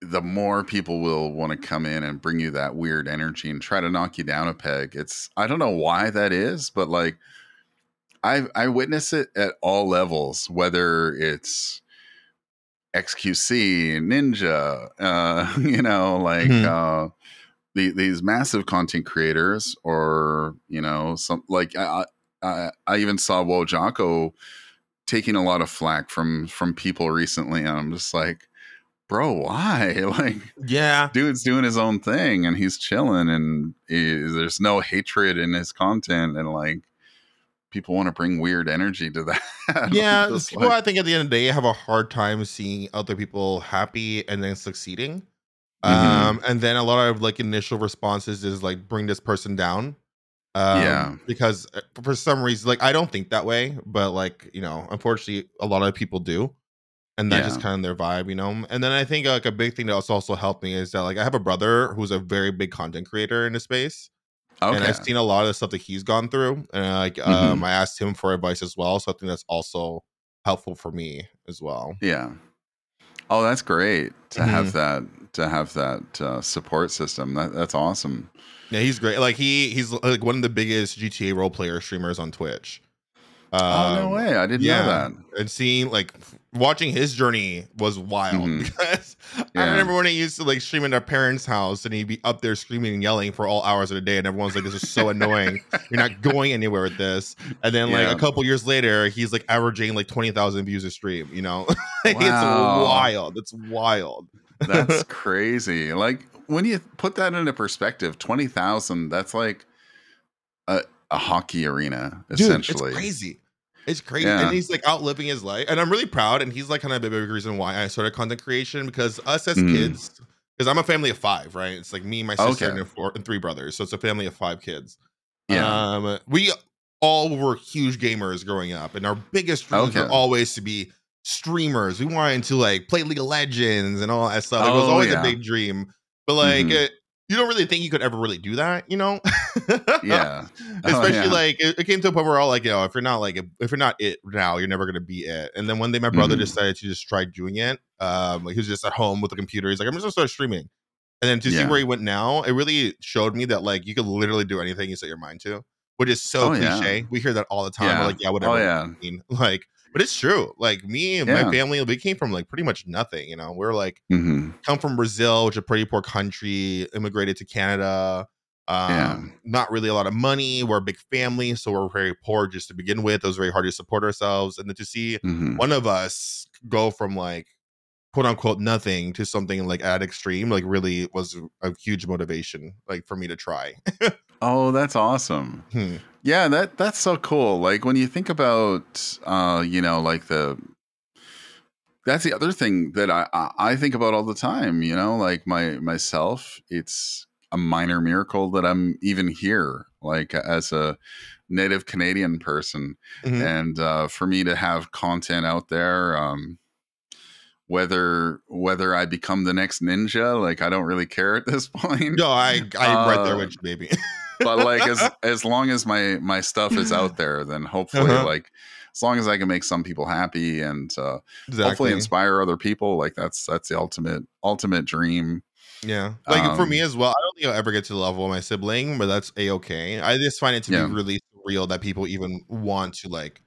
the more people will want to come in and bring you that weird energy and try to knock you down a peg. It's I don't know why that is, but like I I witness it at all levels, whether it's X Q C, Ninja, uh, you know, like mm-hmm. uh, the, these massive content creators, or you know, some like I, I, I even saw Wojako taking a lot of flack from from people recently, and I'm just like, bro, why? Like, yeah, dude's doing his own thing, and he's chilling, and he, there's no hatred in his content, and like. People want to bring weird energy to that. Yeah, people, like, I think at the end of the day have a hard time seeing other people happy and then succeeding. Mm-hmm. Um, and then a lot of like initial responses is like bring this person down. Um, yeah, because for some reason, like I don't think that way, but like you know, unfortunately, a lot of people do, and that's yeah. just kind of their vibe, you know. And then I think like a big thing that's also helped me is that like I have a brother who's a very big content creator in the space. Okay. And I've seen a lot of the stuff that he's gone through, and I, like mm-hmm. um, I asked him for advice as well. So I think that's also helpful for me as well. Yeah. Oh, that's great to mm-hmm. have that to have that uh, support system. That, that's awesome. Yeah, he's great. Like he he's like one of the biggest G T A role player streamers on Twitch. Um, oh no way! I didn't yeah. know that. And seeing like watching his journey was wild mm-hmm. because yeah. I remember when he used to like stream in our parents' house and he'd be up there screaming and yelling for all hours of the day, and everyone's like, "This is so annoying. You're not going anywhere with this." And then yeah. like a couple years later, he's like averaging like twenty thousand views a stream. You know, wow. It's wild. It's wild. That's crazy. Like when you put that into perspective, twenty thousand. That's like a a hockey arena essentially. Dude, it's crazy. It's crazy. Yeah. And he's like outliving his life. And I'm really proud. And he's like kind of a big reason why I started content creation, because us as mm. kids, because I'm a family of five, right? It's like me, my sister, okay. and, four, and three brothers. So it's a family of five kids. Yeah. Um, we all were huge gamers growing up, and our biggest dreams okay. were always to be streamers. We wanted to like play League of Legends and all that stuff. Like, oh, it was always yeah. a big dream, but like mm-hmm. it, you don't really think you could ever really do that, you know? yeah. Especially oh, yeah. like it, it came to a point where all like, you know, if you're not like if you're not it now, you're never gonna be it. And then one day my brother mm-hmm. decided to just try doing it. Um, like he was just at home with the computer. He's like, I'm just gonna start streaming. And then to yeah. see where he went now, it really showed me that like you could literally do anything you set your mind to, which is so oh, cliche. Yeah. We hear that all the time. Yeah. We're like, yeah, whatever. Oh, yeah. I mean, like, but it's true. Like me and yeah. my family, we came from like pretty much nothing. You know, we're like mm-hmm. come from Brazil, which is a pretty poor country, immigrated to Canada. Um, yeah. Not really a lot of money. We're a big family, so we're very poor just to begin with. It was very hard to support ourselves. And then to see mm-hmm. one of us go from like quote unquote nothing to something like at extreme, like really was a huge motivation, like for me to try. Oh, that's awesome. Hmm. Yeah, that that's so cool. Like when you think about, uh, you know, like the, that's the other thing that I, I think about all the time, you know, like my, myself, it's a minor miracle that I'm even here, like as a native Canadian person. Mm-hmm. And uh, for me to have content out there, um, Whether whether I become the next Ninja, like I don't really care at this point. No, I I'm uh, right there with you, baby. But like as as long as my my stuff is out there, then hopefully uh-huh. like as long as I can make some people happy and uh, exactly. hopefully inspire other people, like that's that's the ultimate ultimate dream. Yeah, like um, for me as well. I don't think I'll ever get to the level of my sibling, but that's a-okay. I just find it to yeah. be really surreal that people even want to like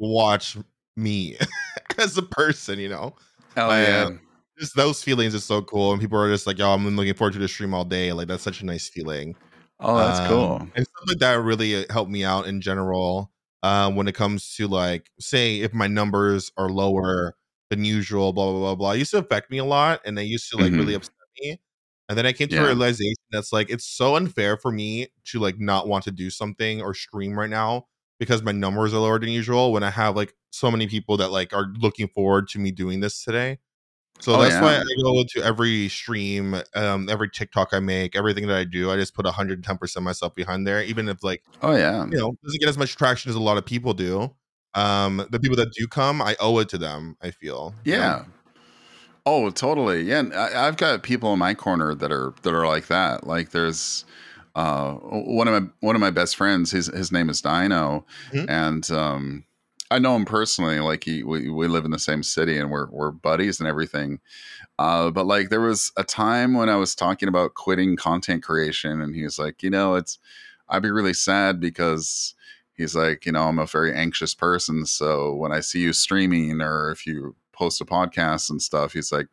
watch me as a person, you know. Oh like, yeah, just those feelings is so cool, and people are just like, "Yo, I'm looking forward to the stream all day." Like that's such a nice feeling. Oh, that's um, cool. And stuff like that really helped me out in general uh, when it comes to like, say, if my numbers are lower than usual, blah blah blah blah. It used to affect me a lot, and they used to like mm-hmm. really upset me. And then I came to yeah. a realization that's like it's so unfair for me to like not want to do something or stream right now because my numbers are lower than usual when I have like so many people that like are looking forward to me doing this today. So oh, that's yeah. why I go to every stream, um, every TikTok I make, everything that I do, I just put one hundred ten percent myself behind there. Even if like, oh yeah, you know, doesn't get as much traction as a lot of people do. Um, the people that do come, I owe it to them. I feel. Yeah. You know? Oh, totally. Yeah. And I, I've got people in my corner that are, that are like that. Like there's, uh, one of my, one of my best friends, his, his name is Dino. Mm-hmm. And, um, I know him personally, like he, we, we live in the same city and we're, we're buddies and everything. Uh, but like there was a time when I was talking about quitting content creation and he was like, you know, it's, I'd be really sad because he's like, you know, I'm a very anxious person. So when I see you streaming or if you post a podcast and stuff, he's like,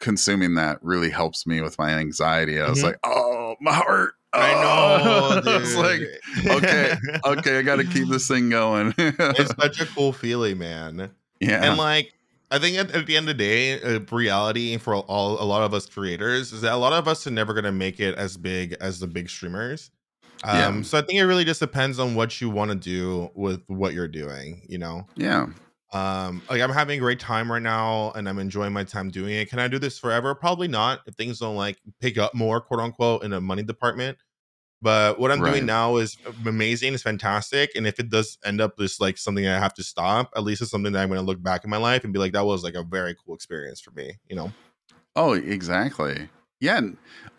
consuming that really helps me with my anxiety. I mm-hmm. was like, oh, my heart. I know. Oh, it's like okay, okay. I got to keep this thing going. It's such a cool feeling, man. Yeah, and like I think at, at the end of the day, uh, reality for all a lot of us creators is that a lot of us are never gonna make it as big as the big streamers. Um, yeah. So I think it really just depends on what you want to do with what you're doing. You know. Yeah. Um, like I'm having a great time right now, and I'm enjoying my time doing it. Can I do this forever? Probably not. If things don't like pick up more, quote unquote, in the money department. But what I'm right. doing now is amazing. It's fantastic. And if it does end up just like something I have to stop, at least it's something that I'm going to look back in my life and be like, that was like a very cool experience for me, you know? Oh, exactly. Yeah.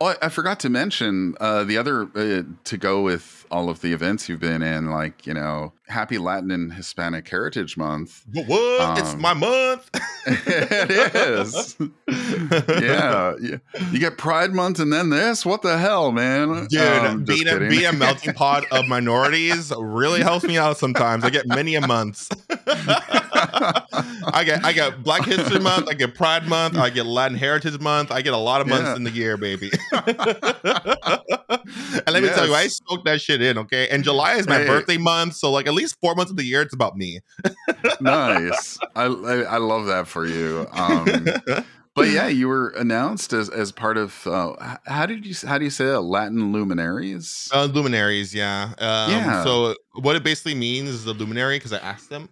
Oh, I forgot to mention uh, the other uh, to go with all of the events you've been in, like, you know, happy Latin and Hispanic Heritage Month. What? what? Um, it's my month. It is. yeah, yeah. You get Pride Month and then this? What the hell, man? Dude, um, being, a, being a melting pot of minorities really helps me out sometimes. I get many a months. I get I get Black History Month, I get Pride Month, I get Latin Heritage Month, I get a lot of months yeah. in the year, baby. And let yes. me tell you, I smoked that shit in, okay? And July is my hey. birthday month, so like at least four months of the year, it's about me. Nice. I, I I love that for you. Um, but yeah, you were announced as, as part of uh, how did you how do you say that? Latin Luminaries? Uh, luminaries, yeah. Um, yeah. So what it basically means is the luminary because I asked them.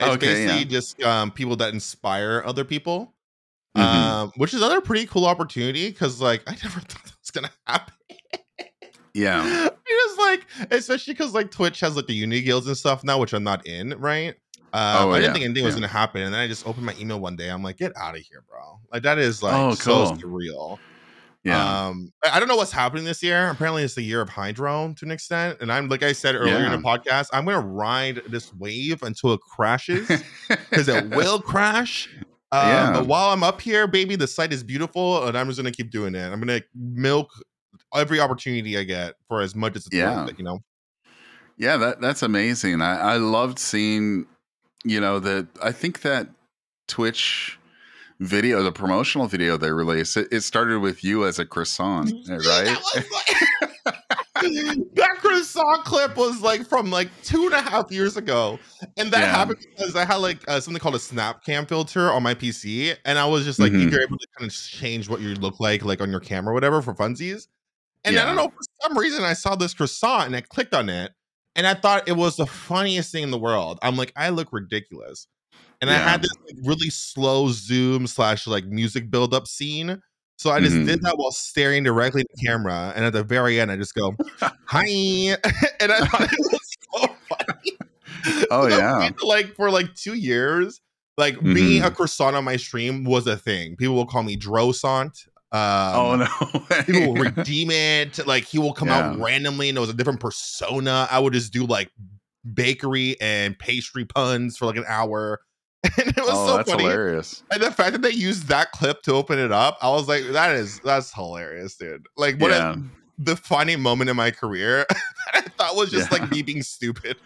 It's okay, basically yeah. just um, people that inspire other people. Mm-hmm. Um, which is another pretty cool opportunity because, like, I never thought that was gonna happen. Yeah, it was like, especially because like Twitch has like the uni guilds and stuff now, which I'm not in, right? Uh, oh, I didn't yeah. think anything yeah. was gonna happen, and then I just opened my email one day. I'm like, get out of here, bro! Like that is like oh, cool. so surreal. Yeah, um, I don't know what's happening this year. Apparently, it's the year of Hydro to an extent, and I'm like I said earlier yeah. in the podcast, I'm gonna ride this wave until it crashes because it will crash. Um, yeah. But while I'm up here, baby, the site is beautiful, and I'm just gonna keep doing it. I'm gonna milk every opportunity I get for as much as it's yeah. worth it, you know. Yeah, that that's amazing. I I loved seeing, you know, that I think that Twitch video, the promotional video they released, it, it started with you as a croissant, right? That, like, that croissant clip was like from like two and a half years ago, and that yeah. happened because I had like uh, something called a snap cam filter on my P C, and I was just like, mm-hmm. if you're able to kind of change what you look like, like on your camera, or whatever, for funsies. And yeah. I don't know, for some reason, I saw this croissant and I clicked on it and I thought it was the funniest thing in the world. I'm like, I look ridiculous. And yeah. I had this like, really slow zoom slash like music buildup scene. So I just mm-hmm. did that while staring directly at the camera. And at the very end, I just go, hi. And I thought it was so funny. Oh, so yeah. Went, like for like two years, like mm-hmm. being a croissant on my stream was a thing. People will call me Drosant. Um, oh no! He will redeem it. Like he will come yeah. out randomly, and it was a different persona. I would just do like bakery and pastry puns for like an hour, and it was oh, so that's funny. Hilarious. And the fact that they used that clip to open it up, I was like, "That is that's hilarious, dude!" Like what yeah. a defining moment in my career that I thought was just yeah. like me being stupid.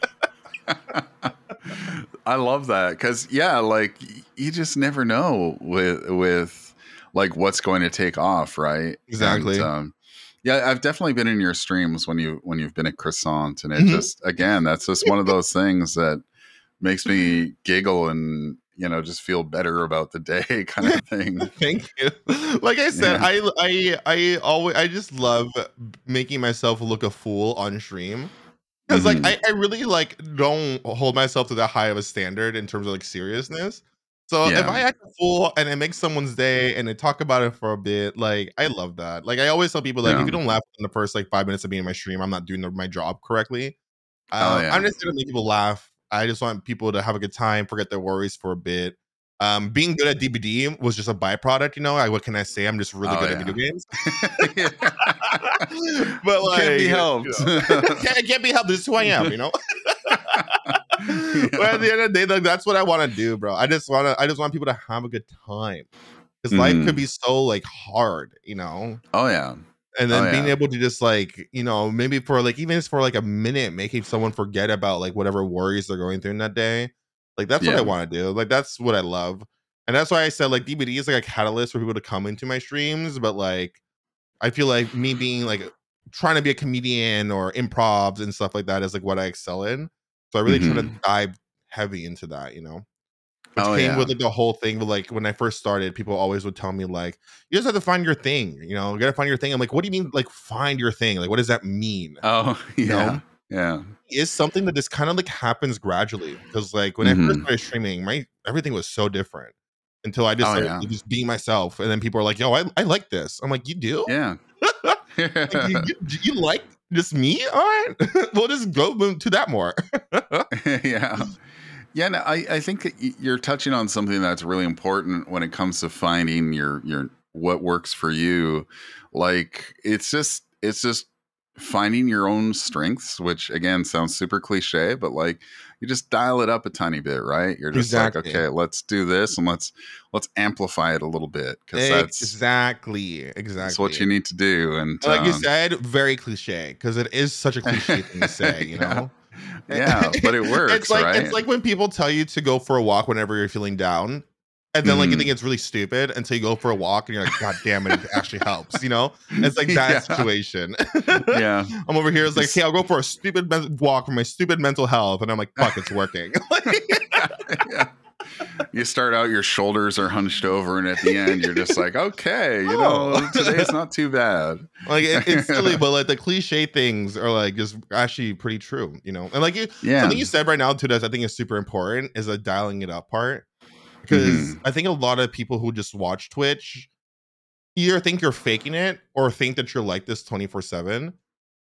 I love that because yeah, like you just never know with with. like what's going to take off, right? Exactly. And, um, yeah, I've definitely been in your streams when you when you've been at croissant, and it mm-hmm. just again, that's just one of those things that makes me giggle and you know just feel better about the day, kind of thing. Thank you. Like I said, yeah. I I I always I just love making myself look a fool on stream because mm-hmm. like I, I really like don't hold myself to that high of a standard in terms of like seriousness. So yeah. if I act a fool and it makes someone's day and I talk about it for a bit, like I love that. Like I always tell people, like yeah. if you don't laugh in the first like five minutes of being in my stream, I'm not doing the, my job correctly. Um, oh, yeah. I'm just gonna make people laugh. I just want people to have a good time, forget their worries for a bit. Um, being good at D B D was just a byproduct, you know. I, what can I say? I'm just really oh, good yeah. at video games. But like, can't be helped. You know, can't, can't be helped. This is who I am, you know. Yeah. But at the end of the day, like, that's what I want to do, bro. I just want to. I just want people to have a good time, because mm. life could be so like hard, you know. Oh yeah. And then oh, being yeah. able to just like you know maybe for like even just for like a minute, making someone forget about like whatever worries they're going through in that day. Like that's yeah. what I want to do. Like that's what I love, and that's why I said like D B D is like a catalyst for people to come into my streams. But like, I feel like me being like trying to be a comedian or improvs and stuff like that is like what I excel in. So I really mm-hmm. try to dive heavy into that, you know, which oh, came yeah. with like, the whole thing. But like when I first started, people always would tell me like, you just have to find your thing, you know, you got to find your thing. I'm like, what do you mean? Like find your thing. Like, what does that mean? Oh, yeah. You know? Yeah. It's something that just kind of like happens gradually. Cause like when mm-hmm. I first started streaming, my, everything was so different until I just oh, started yeah. just being myself. And then people are like, yo, I, I like this. I'm like, you do? Yeah. Like, you, you, you like just me? All right. We'll just go to that more. yeah. Yeah. No, I, I think that you're touching on something that's really important when it comes to finding your, your, what works for you. Like it's just, it's just finding your own strengths, which again, sounds super cliche, but like you just dial it up a tiny bit, right? You're just exactly. like, okay, let's do this and let's, let's amplify it a little bit. Cause that's exactly, exactly. That's what you need to do. And like um, you said, very cliche. Cause it is such a cliche thing to say, you yeah. know? Yeah. But it works. It's like, right? It's like when people tell you to go for a walk whenever you're feeling down. And then, like, you think it's really stupid until you go for a walk and you're like, God damn it, it actually helps, you know? It's like that yeah. situation. yeah. I'm over here, it's like, hey, I'll go for a stupid me- walk for my stupid mental health. And I'm like, fuck, it's working. Like, yeah. You start out, your shoulders are hunched over, and at the end, you're just like, okay, you oh. know, today's not too bad. Like, it, it's silly, but like, the cliche things are like just actually pretty true, you know? And like, you, yeah. something you said right now, too, that I think is super important is the dialing it up part. because mm-hmm. I think a lot of people who just watch Twitch either think you're faking it or think that you're like this twenty-four seven.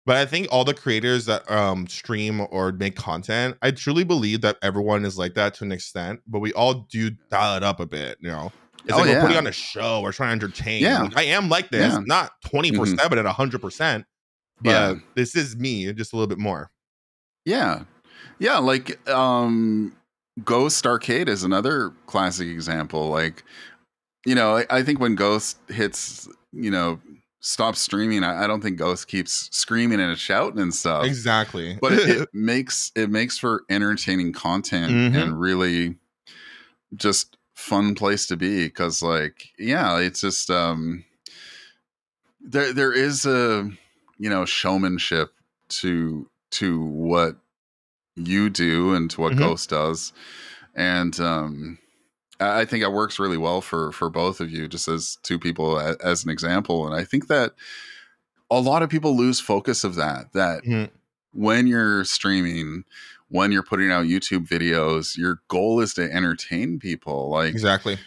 But I think all the creators that um, stream or make content, I truly believe that everyone is like that to an extent, but we all do dial it up a bit, you know? It's oh, like yeah. we're putting on a show, we're trying to entertain. Yeah. Like, I am like this, yeah. not twenty-four seven mm-hmm. at one hundred percent, but yeah. this is me, just a little bit more. Yeah. Yeah, like um, Ghost Arcade is another classic example. Like, you know, I, I think when Ghost hits, you know, stop streaming, I, I don't think Ghost keeps screaming and shouting and stuff. Exactly. But it, it makes it makes for entertaining content mm-hmm. and really just fun place to be, because like yeah, it's just um there there is a, you know, showmanship to to what you do and to what mm-hmm. Ghost does. And um I think it works really well for, for both of you, just as two people, as, as an example. And I think that a lot of people lose focus of that, that mm-hmm. when you're streaming, when you're putting out YouTube videos, your goal is to entertain people. Like exactly.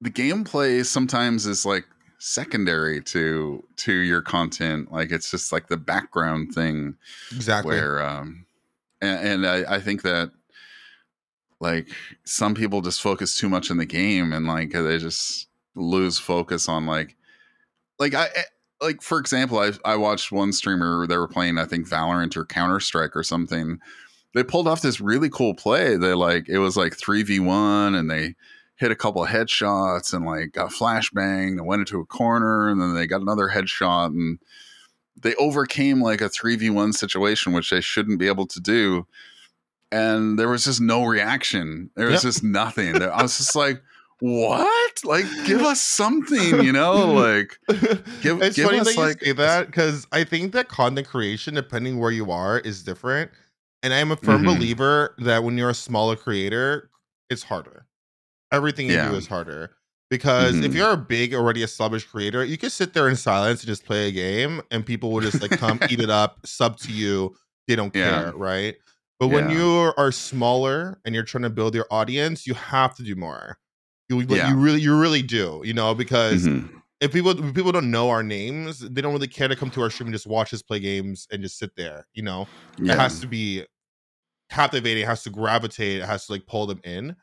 The gameplay sometimes is like secondary to, to your content. Like it's just like the background thing. Exactly. Where, um, and, and I, I think that, like some people just focus too much in the game and like they just lose focus on like like I like for example I I watched one streamer, they were playing I think Valorant or Counter-Strike or something. They pulled off this really cool play. They like it was like three v one and they hit a couple of headshots and like got flashbanged and went into a corner and then they got another headshot and they overcame like a three v one situation which they shouldn't be able to do. And there was just no reaction. There was yep. just nothing. I was just like, what? Like, give us something, you know? Like, give, it's give funny us that like you say that, because I think that content creation, depending where you are, is different. And I am a firm mm-hmm. believer that when you're a smaller creator, it's harder. Everything you yeah. do is harder. Because mm-hmm. if you're a big, already established creator, you can sit there in silence and just play a game, and people will just like come eat it up, sub to you. They don't yeah. care, right? But yeah. when you are smaller and you're trying to build your audience, you have to do more. You, yeah. you really, you really do, you know, because mm-hmm. if people if people don't know our names, they don't really care to come to our stream and just watch us play games and just sit there. You know, yeah. it has to be captivating, it has to gravitate, it has to like pull them in.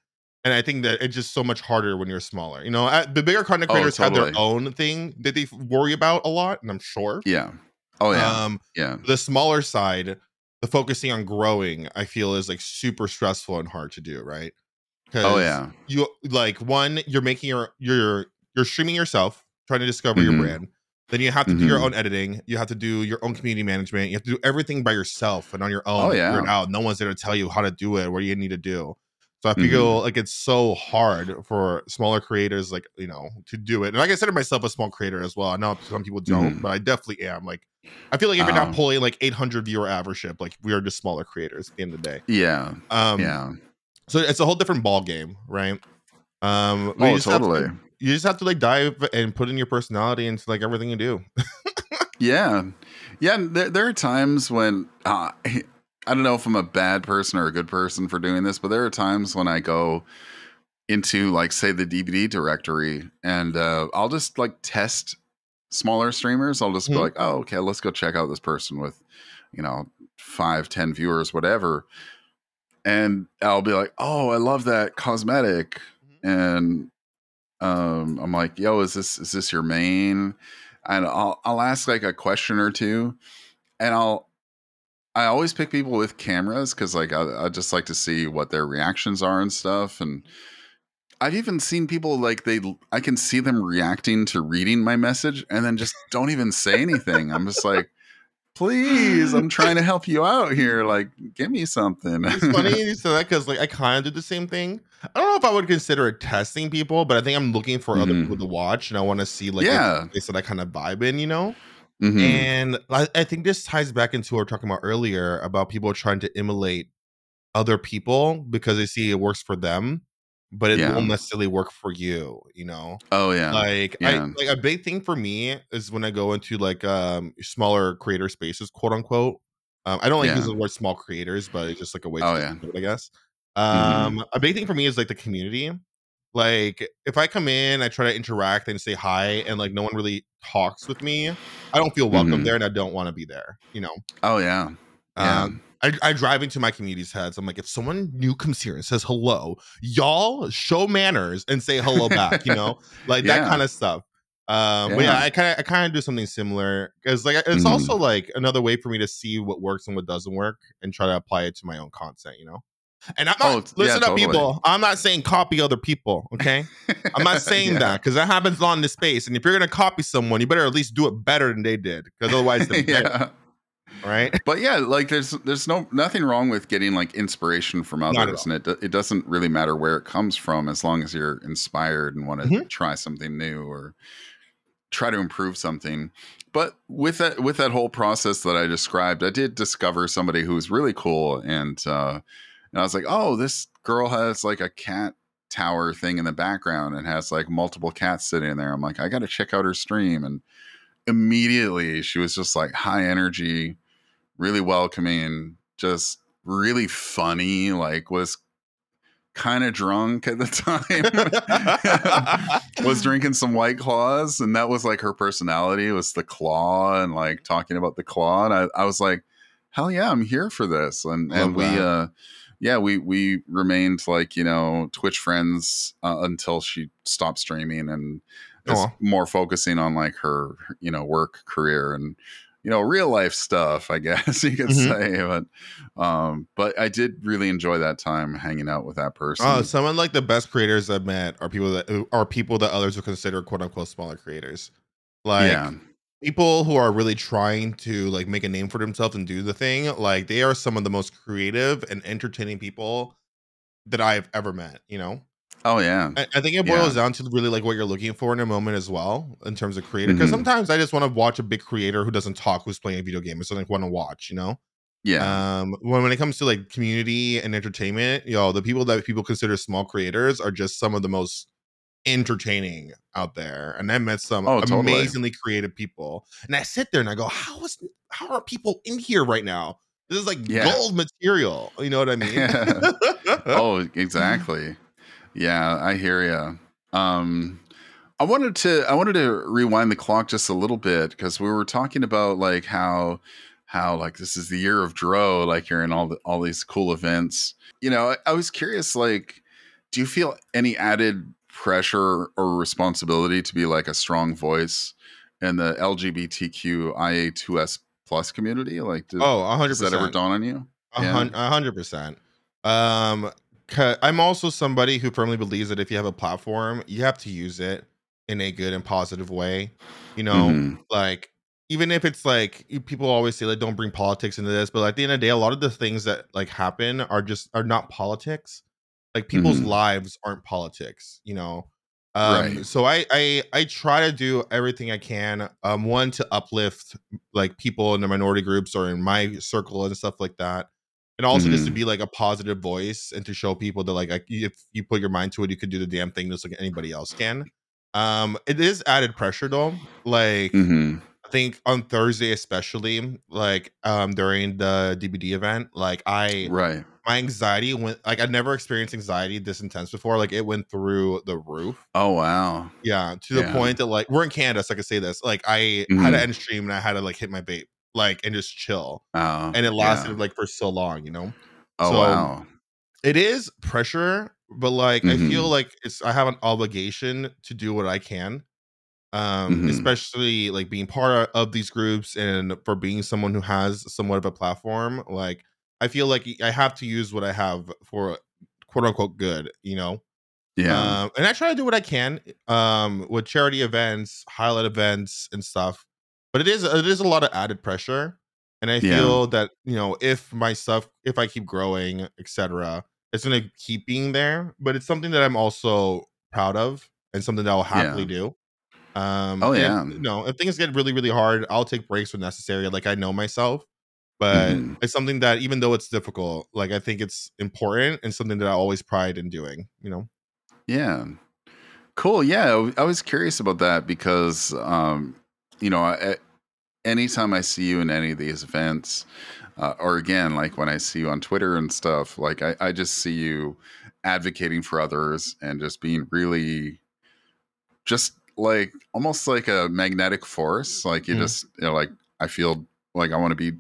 And I think that it's just so much harder when you're smaller. You know, the bigger content creators oh, totally. have their own thing that they worry about a lot, and I'm sure. Yeah. Oh yeah. Um, yeah. The smaller side, the focusing on growing, I feel, is like super stressful and hard to do, right? Oh yeah. You like one, you're making your your you're streaming yourself, trying to discover mm-hmm. your brand. Then you have to mm-hmm. do your own editing. You have to do your own community management. You have to do everything by yourself and on your own. Oh yeah. Figure it out. No one's there to tell you how to do it, what you need to do. So I feel mm-hmm. like it's so hard for smaller creators, like, you know, to do it. And I consider myself a small creator as well. I know some people don't, mm-hmm. but I definitely am. Like, I feel like if you're um, not pulling like eight hundred viewer averageship, like we are just smaller creators at the end of the day. Yeah. Um, yeah. So it's a whole different ball game, right? Um, oh, you totally. To, you just have to like dive and put in your personality into like everything you do. yeah. Yeah. There, there are times when uh, I don't know if I'm a bad person or a good person for doing this, but there are times when I go into like, say, the D V D directory and uh, I'll just like test smaller streamers. I'll just mm-hmm. be like, oh, okay, let's go check out this person with, you know, five, ten viewers, whatever. And I'll be like, oh, I love that cosmetic. Mm-hmm. And um, I'm like, yo, is this, is this your main? And I'll, I'll ask like a question or two, and I'll, I always pick people with cameras because, like, I, I just like to see what their reactions are and stuff. And I've even seen people like they, I can see them reacting to reading my message and then just don't even say anything. I'm just like, please, I'm trying to help you out here. Like, give me something. It's funny you said that because, like, I kind of did the same thing. I don't know if I would consider it testing people, but I think I'm looking for mm-hmm. other people to watch and I want to see, like, yeah. they said I kind of vibe in, you know? Mm-hmm. And I, I think this ties back into what we were talking about earlier about people trying to emulate other people because they see it works for them, but it yeah. won't necessarily work for you, you know? Oh, yeah. Like, yeah. I, like a big thing for me is when I go into like um, smaller creator spaces, quote unquote. Um, I don't like yeah. using the word small creators, but it's just like a way to oh, yeah. do it, I guess. Um, mm-hmm. A big thing for me is like the community. Like, if I come in, I try to interact and say hi, and like no one really talks with me, I don't feel welcome mm-hmm. there, and I don't want to be there, you know? Oh, yeah. yeah. Um, I, I drive into my community's heads. I'm like, if someone new comes here and says hello, y'all show manners and say hello back, you know? Like, yeah. that kind of stuff. Um, yeah. But yeah, I kind of I kind of do something similar, because like it's mm-hmm. also like another way for me to see what works and what doesn't work and try to apply it to my own content, you know? And I'm not, oh, listen yeah, up, totally. people. I'm not saying copy other people, okay? I'm not saying yeah. that, because that happens on the space. And if you're going to copy someone, you better at least do it better than they did, because otherwise they're yeah. right? But yeah, like there's there's no nothing wrong with getting like inspiration from others, and it it doesn't really matter where it comes from, as long as you're inspired and want to mm-hmm. try something new or try to improve something. But with that with that whole process that I described, I did discover somebody who was really cool, and uh And I was like, oh, this girl has like a cat tower thing in the background and has like multiple cats sitting there. I'm like, I got to check out her stream. And immediately she was just like high energy, really welcoming, just really funny, like was kind of drunk at the time, was drinking some White Claws. And that was like her personality, was the claw and like talking about the claw. And I, I was like, hell yeah, I'm here for this. And, and we, uh, Yeah, we we remained like, you know, Twitch friends uh, until she stopped streaming and was more focusing on like her, you know, work career and, you know, real life stuff, I guess you could mm-hmm. say. But um, but I did really enjoy that time hanging out with that person. Oh, some of like the best creators I've met are people that are people that others would consider quote unquote smaller creators. Like yeah. people who are really trying to like make a name for themselves and do the thing, like they are some of the most creative and entertaining people that I've ever met, you know? Oh yeah. I, I think it boils yeah. down to really like what you're looking for in a moment as well, in terms of creator. Because mm-hmm. sometimes I just want to watch a big creator who doesn't talk, who's playing a video game or something I want to watch, you know? Yeah. Um, when, when it comes to like community and entertainment, you know, the people that people consider small creators are just some of the most entertaining out there, and I met some oh, totally. amazingly creative people, and I sit there and I go, how is how are people in here right now? This is like yeah. gold material, you know what I mean? yeah. Oh, exactly. Yeah, I hear you. um I wanted to I wanted to rewind the clock just a little bit, because we were talking about like how how like this is the year of Dro, like you're in all the, all these cool events, you know. I, I was curious, like, do you feel any added pressure or responsibility to be like a strong voice in the L G B T Q I A two S plus community? Like, did, oh, one hundred percent. Does that ever dawn on you? one hundred percent. Yeah. Um, I'm also somebody who firmly believes that if you have a platform, you have to use it in a good and positive way. You know, mm-hmm. like, even if it's like, people always say like, don't bring politics into this, but at the end of the day, a lot of the things that like happen are just are not politics. Like, people's mm-hmm. lives aren't politics, you know? Um, right. So I, I I try to do everything I can, um, one, to uplift, like, people in the minority groups or in my circle and stuff like that. And also mm-hmm. just to be, like, a positive voice and to show people that, like, if you put your mind to it, you could do the damn thing just like anybody else can. Um, it is added pressure, though. Like, mm-hmm. I think on Thursday especially, like, um, during the D B D event, like, I... Right. My anxiety went, like, I'd never experienced anxiety this intense before. Like, it went through the roof. Oh, wow. Yeah. To the yeah. point that, like, we're in Canada, so I could say this. Like, I mm-hmm. had to end stream and I had to, like, hit my vape, like, and just chill. Oh. And it lasted, yeah. like, for so long, you know? Oh, so, wow. It is pressure, but, like, mm-hmm. I feel like it's, I have an obligation to do what I can. Um, mm-hmm. Especially, like, being part of, of these groups and for being someone who has somewhat of a platform, like, I feel like I have to use what I have for quote unquote good, you know? Yeah. Um, and I try to do what I can um, with charity events, highlight events and stuff, but it is, it is a lot of added pressure. And I feel yeah. that, you know, if my stuff, if I keep growing, et cetera, it's going to keep being there, but it's something that I'm also proud of and something that I'll happily yeah. do. Um, oh yeah. If, you know, if things get really, really hard, I'll take breaks when necessary. Like, I know myself. But mm-hmm. it's something that, even though it's difficult, like, I think it's important and something that I always pride in doing, you know? Yeah. Cool. Yeah. I was curious about that because, um, you know, I, anytime I see you in any of these events, uh, or again, like when I see you on Twitter and stuff, like I, I just see you advocating for others and just being really just like almost like a magnetic force. Like you mm. just, you know, like I feel like I want to be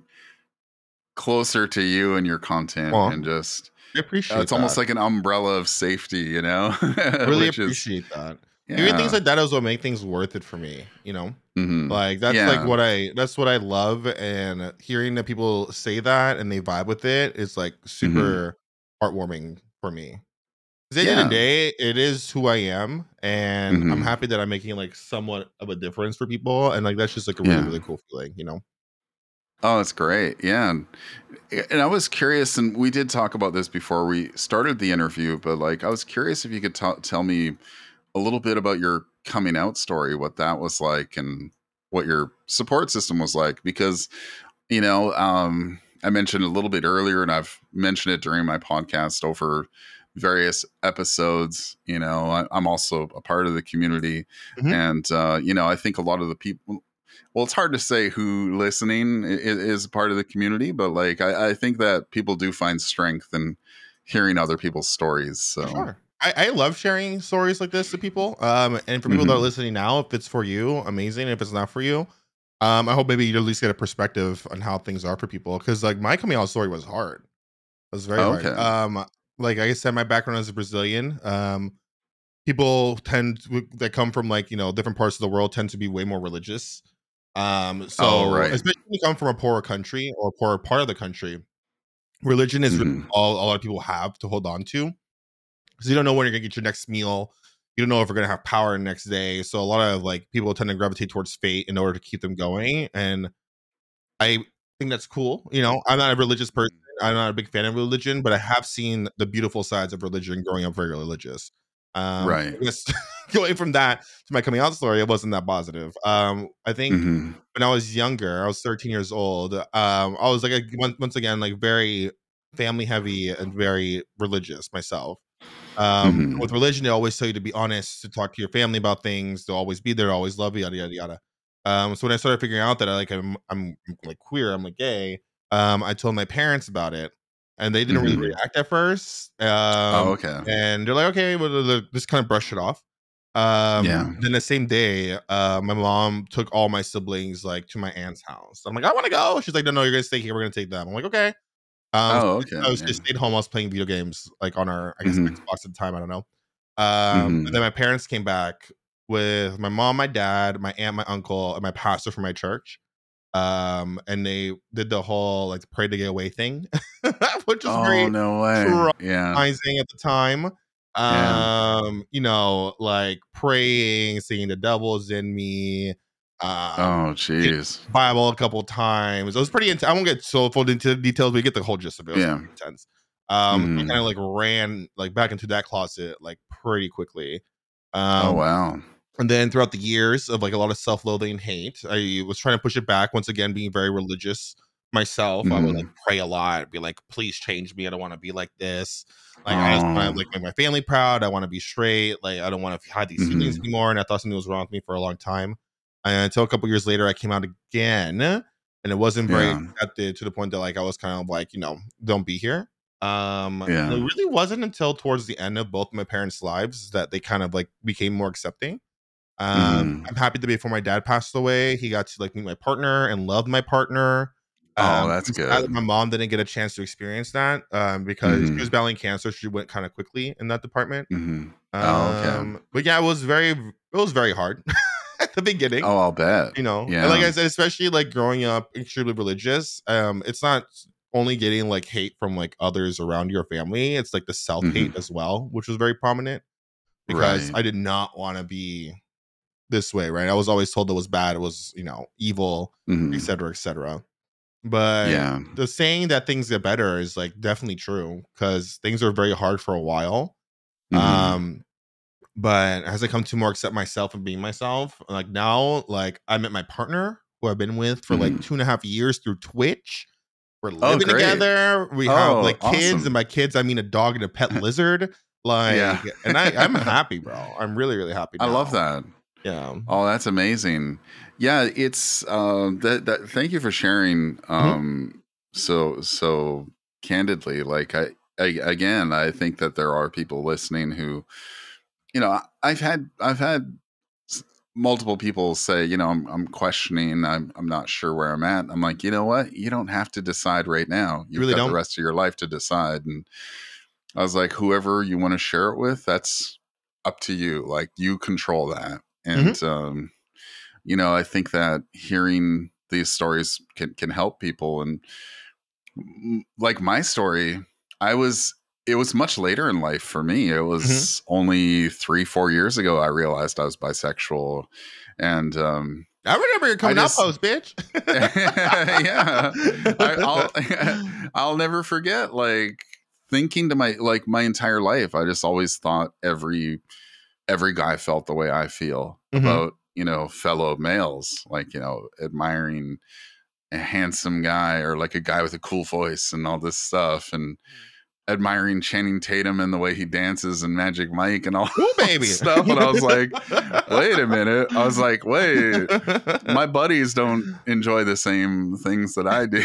closer to you and your content well, and just I appreciate uh, it's that. Almost like an umbrella of safety, you know, really appreciate is, that. Yeah. Even things like that is what make things worth it for me, you know, mm-hmm. like that's yeah. like what I, that's what I love. And hearing that people say that and they vibe with it is like super mm-hmm. heartwarming for me. At the yeah. end of the day, it is who I am. And mm-hmm. I'm happy that I'm making like somewhat of a difference for people. And like, that's just like a really, yeah. really cool feeling, you know? Oh, it's great. Yeah. And, and I was curious, and we did talk about this before we started the interview, but like, I was curious if you could t- tell me a little bit about your coming out story, what that was like and what your support system was like, because, you know, um, I mentioned a little bit earlier and I've mentioned it during my podcast over various episodes, you know, I, I'm also a part of the community mm-hmm. and, uh, you know, I think a lot of the people, well, it's hard to say who listening is, is part of the community, but like, I, I think that people do find strength in hearing other people's stories. So sure. I, I love sharing stories like this to people. Um, and for people mm-hmm. that are listening now, if it's for you, amazing. If it's not for you, um, I hope maybe you at least get a perspective on how things are for people. Cause like my coming out story was hard. It was very oh, hard. Okay. Um, like I said, my background is a Brazilian. Um, people tend to, that come from like, you know, different parts of the world tend to be way more religious. Um, so oh, right. especially when you come from a poorer country or a poorer part of the country, religion is mm-hmm. all a lot of people have to hold on to. Because you don't know when you're gonna get your next meal, you don't know if you're gonna have power the next day. So a lot of like people tend to gravitate towards fate in order to keep them going, and I think that's cool. You know, I'm not a religious person. I'm not a big fan of religion, but I have seen the beautiful sides of religion growing up very religious. Um, right. Going from that to my coming out story, it wasn't that positive. Um, I think mm-hmm. when I was younger, I was thirteen years old. Um, I was like a, once again like very family heavy and very religious myself. Um, mm-hmm. With religion, they always tell you to be honest, to talk to your family about things. They'll always be there, always love you, yada yada yada. Um, so when I started figuring out that I like I'm I'm like queer, I'm like gay. Um, I told my parents about it, and they didn't mm-hmm. really react at first. Um, oh, okay. And they're like, okay, well, just kind of brush it off. Um, yeah. Then the same day, uh, my mom took all my siblings like to my aunt's house. I'm like, I want to go. She's like, no, no, you're gonna stay here. We're gonna take them. I'm like, okay. Um, oh, okay. I was yeah. just stayed home. I was playing video games like on our, I guess, mm-hmm. Xbox at the time. I don't know. Um, mm-hmm. And then my parents came back with my mom, my dad, my aunt, my uncle, and my pastor from my church. Um, and they did the whole like pray to get away thing, which is oh, great. No way. Traumatizing yeah. at the time. Um, yeah. you know, like praying, seeing the devil's in me. Um, oh jeez! Bible a couple times. It was pretty intense. I won't get so full into the details, but you get the whole gist of it. It was yeah. pretty intense. Um, mm-hmm. I kind of like ran like back into that closet like pretty quickly. Um, oh wow! And then throughout the years of like a lot of self-loathing and hate, I was trying to push it back. Once again, being very religious myself, mm-hmm. I would like pray a lot, be like, "Please change me. I don't want to be like this. Like oh. I just want to like make my family proud. I want to be straight. Like I don't want to hide these mm-hmm. feelings anymore." And I thought something was wrong with me for a long time. And until a couple years later, I came out again, and it wasn't very yeah. accepted to the point that like I was kind of like, you know, don't be here. Um, yeah. It really wasn't until towards the end of both my parents' lives that they kind of like became more accepting. Um, mm. I'm happy that before my dad passed away, he got to like meet my partner and love my partner. Um, oh, that's good. That my mom didn't get a chance to experience that um, because mm-hmm. she was battling cancer. She went kind of quickly in that department. Mm-hmm. Oh, um, okay. But yeah, it was very, it was very hard. At the beginning, oh, I'll bet. You know, yeah. And like I said, especially like growing up extremely religious. Um, it's not only getting like hate from like others around your family; it's like the self hate mm-hmm. as well, which was very prominent because right. I did not want to be this way. Right, I was always told it was bad, it was you know evil, mm-hmm. et cetera, et cetera. But yeah, the saying that things get better is like definitely true because things are very hard for a while. Mm-hmm. Um. But as I come to more accept myself and being myself, like now, like I met my partner who I've been with for mm-hmm. like two and a half years through Twitch. We're living oh, together. We oh, have like kids, awesome. And by kids I mean a dog and a pet lizard. Like, yeah. and I, I'm happy, bro. I'm really, really happy. Now. I love that. Yeah. Oh, that's amazing. Yeah, it's um, that. That. Thank you for sharing. Um, mm-hmm. So so candidly, like I. again, I think that there are people listening who, you know, I've had I've had multiple people say, you know, I'm I'm questioning, I'm I'm not sure where I'm at. I'm like, you know what? You don't have to decide right now. You've you really got don't. The rest of your life to decide. And I was like, whoever you want to share it with, that's up to you. Like, you control that. And mm-hmm. um, you know, I think that hearing these stories can can help people. And like my story, I was it was much later in life for me. It was mm-hmm. only three, four years ago I realized I was bisexual. And um I remember your coming out post, bitch. Yeah. I, I'll I'll never forget, like, thinking to my like my entire life, I just always thought every every guy felt the way I feel mm-hmm. about, you know, fellow males, like, you know, admiring a handsome guy or like a guy with a cool voice and all this stuff, and admiring Channing Tatum and the way he dances and Magic Mike and all Ooh, baby. That stuff. And I was like, wait a minute. I was like, wait, my buddies don't enjoy the same things that I do.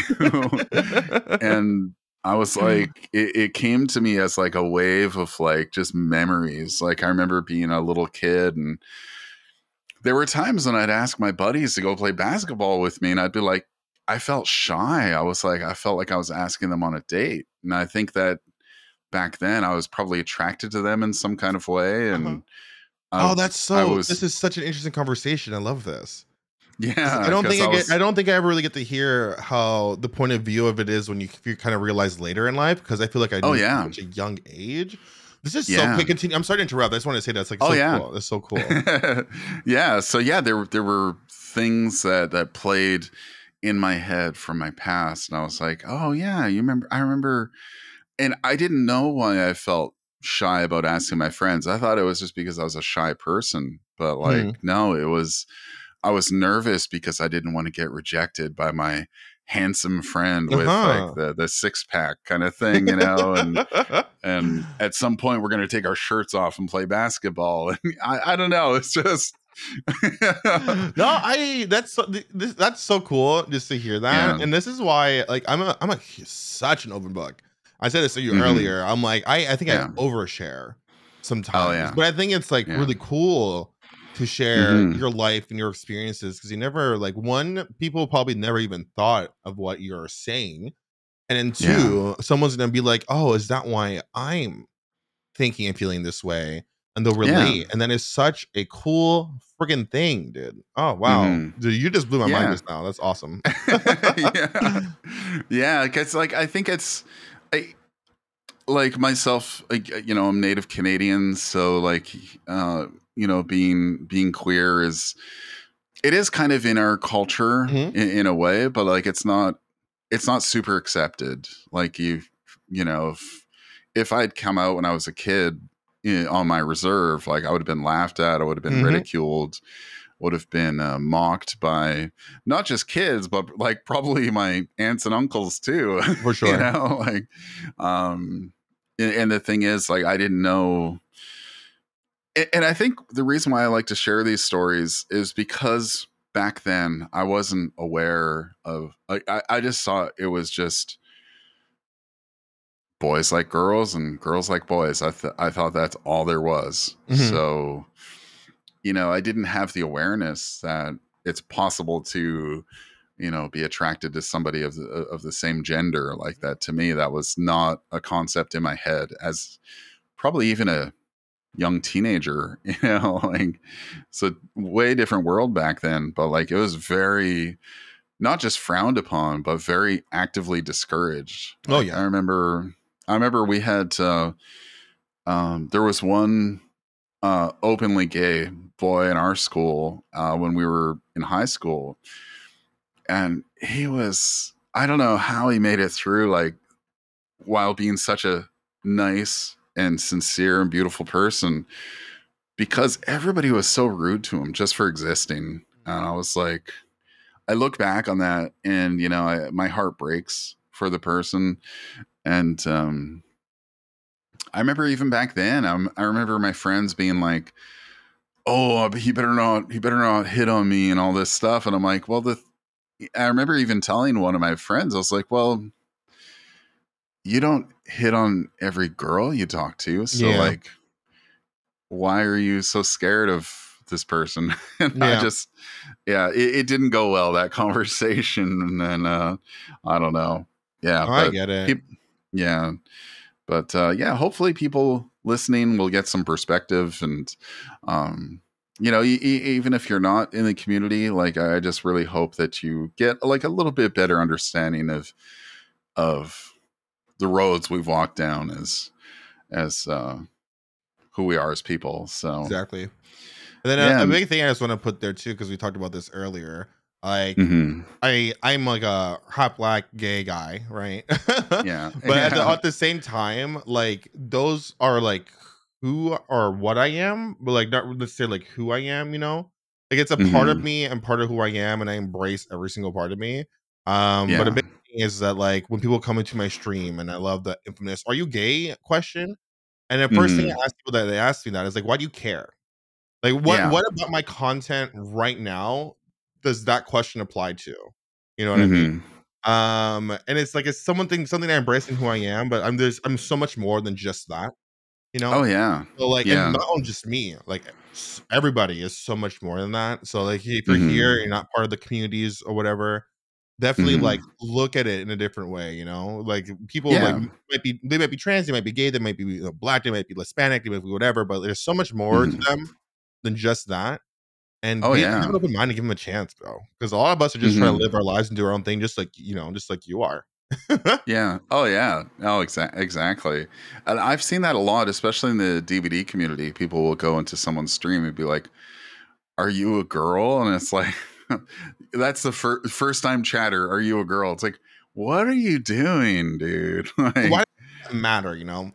And I was like, it, it came to me as like a wave of like just memories. Like, I remember being a little kid, and there were times when I'd ask my buddies to go play basketball with me, and I'd be like, I felt shy. I was like, I felt like I was asking them on a date. And I think that back then I was probably attracted to them in some kind of way. And uh-huh. I, oh, that's so, was, this is such an interesting conversation. I love this. Yeah, I don't think I, I, was, get, I don't think I ever really get to hear how the point of view of it is when you, you kind of realize later in life, because I feel like I knew oh, yeah. at such a young age. This is yeah. so quick. Continue. I'm sorry to interrupt. I just want to say that's like oh, so yeah. cool. That's so cool. yeah. So yeah, there there were things that that played in my head from my past, and I was like, oh yeah, you remember? I remember, and I didn't know why I felt shy about asking my friends. I thought it was just because I was a shy person, but like mm-hmm. no, it was. I was nervous because I didn't want to get rejected by my handsome friend with uh-huh. like the, the six pack kind of thing, you know, and, and at some point we're going to take our shirts off and play basketball. And I, I don't know. It's just, no, I, that's, so, this, that's so cool just to hear that. Yeah. And this is why, like, I'm a, I'm a, such an open book. I said this to you mm-hmm. earlier. I'm like, I, I think yeah. I overshare sometimes, oh, yeah. but I think it's like yeah. really cool to share mm-hmm. your life and your experiences, because you never, like, one, people probably never even thought of what you're saying, and then two, yeah. someone's gonna be like, oh, is that why I'm thinking and feeling this way? And they'll relate, yeah. and that is such a cool freaking thing, dude. Oh wow, mm-hmm. dude, you just blew my yeah. mind just now. That's awesome. yeah, yeah, because like I think it's, I like myself, like, you know, I'm Native Canadian, so like, uh, you know, being being queer is, it is kind of in our culture mm-hmm. in, in a way, but like it's not it's not super accepted. Like, you you know, if, if I'd come out when I was a kid, you know, on my reserve, like I would have been laughed at, I would have been mm-hmm. ridiculed, would have been uh, mocked by not just kids, but like probably my aunts and uncles too. For sure, you know, like, um, and, and the thing is, like, I didn't know. And I think the reason why I like to share these stories is because back then I wasn't aware of, I, I just saw it was just boys like girls and girls like boys. I, th- I thought that's all there was. Mm-hmm. So, you know, I didn't have the awareness that it's possible to, you know, be attracted to somebody of the, of the same gender like that. To me, that was not a concept in my head as probably even a young teenager, you know, like, so way different world back then, but like it was very not just frowned upon, but very actively discouraged. Oh yeah. Like, I remember, I remember we had, uh, um, there was one, uh, openly gay boy in our school, uh, when we were in high school, and he was, I don't know how he made it through, like, while being such a nice and sincere and beautiful person, because everybody was so rude to him just for existing. And I was like, I look back on that and, you know, I, my heart breaks for the person. And, um, I remember even back then, I'm, I remember my friends being like, oh, he better not, he better not hit on me and all this stuff. And I'm like, well, the, I remember even telling one of my friends, I was like, well, you don't hit on every girl you talk to. So yeah. like, why are you so scared of this person? And yeah. I just, yeah, it, it didn't go well, that conversation. And then, uh, I don't know. Yeah. Oh, I get it. Pe- yeah. But, uh, yeah, hopefully people listening will get some perspective and, um, you know, e- even if you're not in the community, like, I just really hope that you get like a little bit better understanding of, of the roads we've walked down as, as, uh, who we are as people. So exactly. And then yeah. a, a big thing I just want to put there too, because we talked about this earlier. Like mm-hmm. I, I'm like a hot black gay guy, right? Yeah. But yeah. At, the, at the same time, like those are like who or what I am, but like not necessarily like who I am. You know, like it's a mm-hmm. part of me and part of who I am, and I embrace every single part of me. Um, yeah. But a big thing is that like when people come into my stream, and I love the infamous "Are you gay?" question. And the first mm-hmm. thing I ask people that they ask me that is like, why do you care? Like, what yeah. what about my content right now does that question apply to? You know what mm-hmm. I mean? Um, and it's like it's something something I embrace in who I am, but I'm there's I'm so much more than just that. You know? Oh yeah. So like, yeah. and not only just me, like everybody is so much more than that. So like, if you're mm-hmm. here, you're not part of the communities or whatever. Definitely mm-hmm. like look at it in a different way, you know, like people yeah. like might be, they might be trans, they might be gay, they might be you know, black, they might be Hispanic, they might be whatever, but there's so much more mm-hmm. to them than just that. And oh, yeah. have an open mind and give them a chance, bro, because a lot of us are just mm-hmm. trying to live our lives and do our own thing, just like, you know, just like you are. Yeah. Oh yeah. Oh, exactly. Exactly. And I've seen that a lot, especially in the D V D community. People will go into someone's stream and be like, are you a girl? And it's like, that's the fir- first time chatter. Are you a girl? It's like, what are you doing, dude? Like, why does it matter? You know,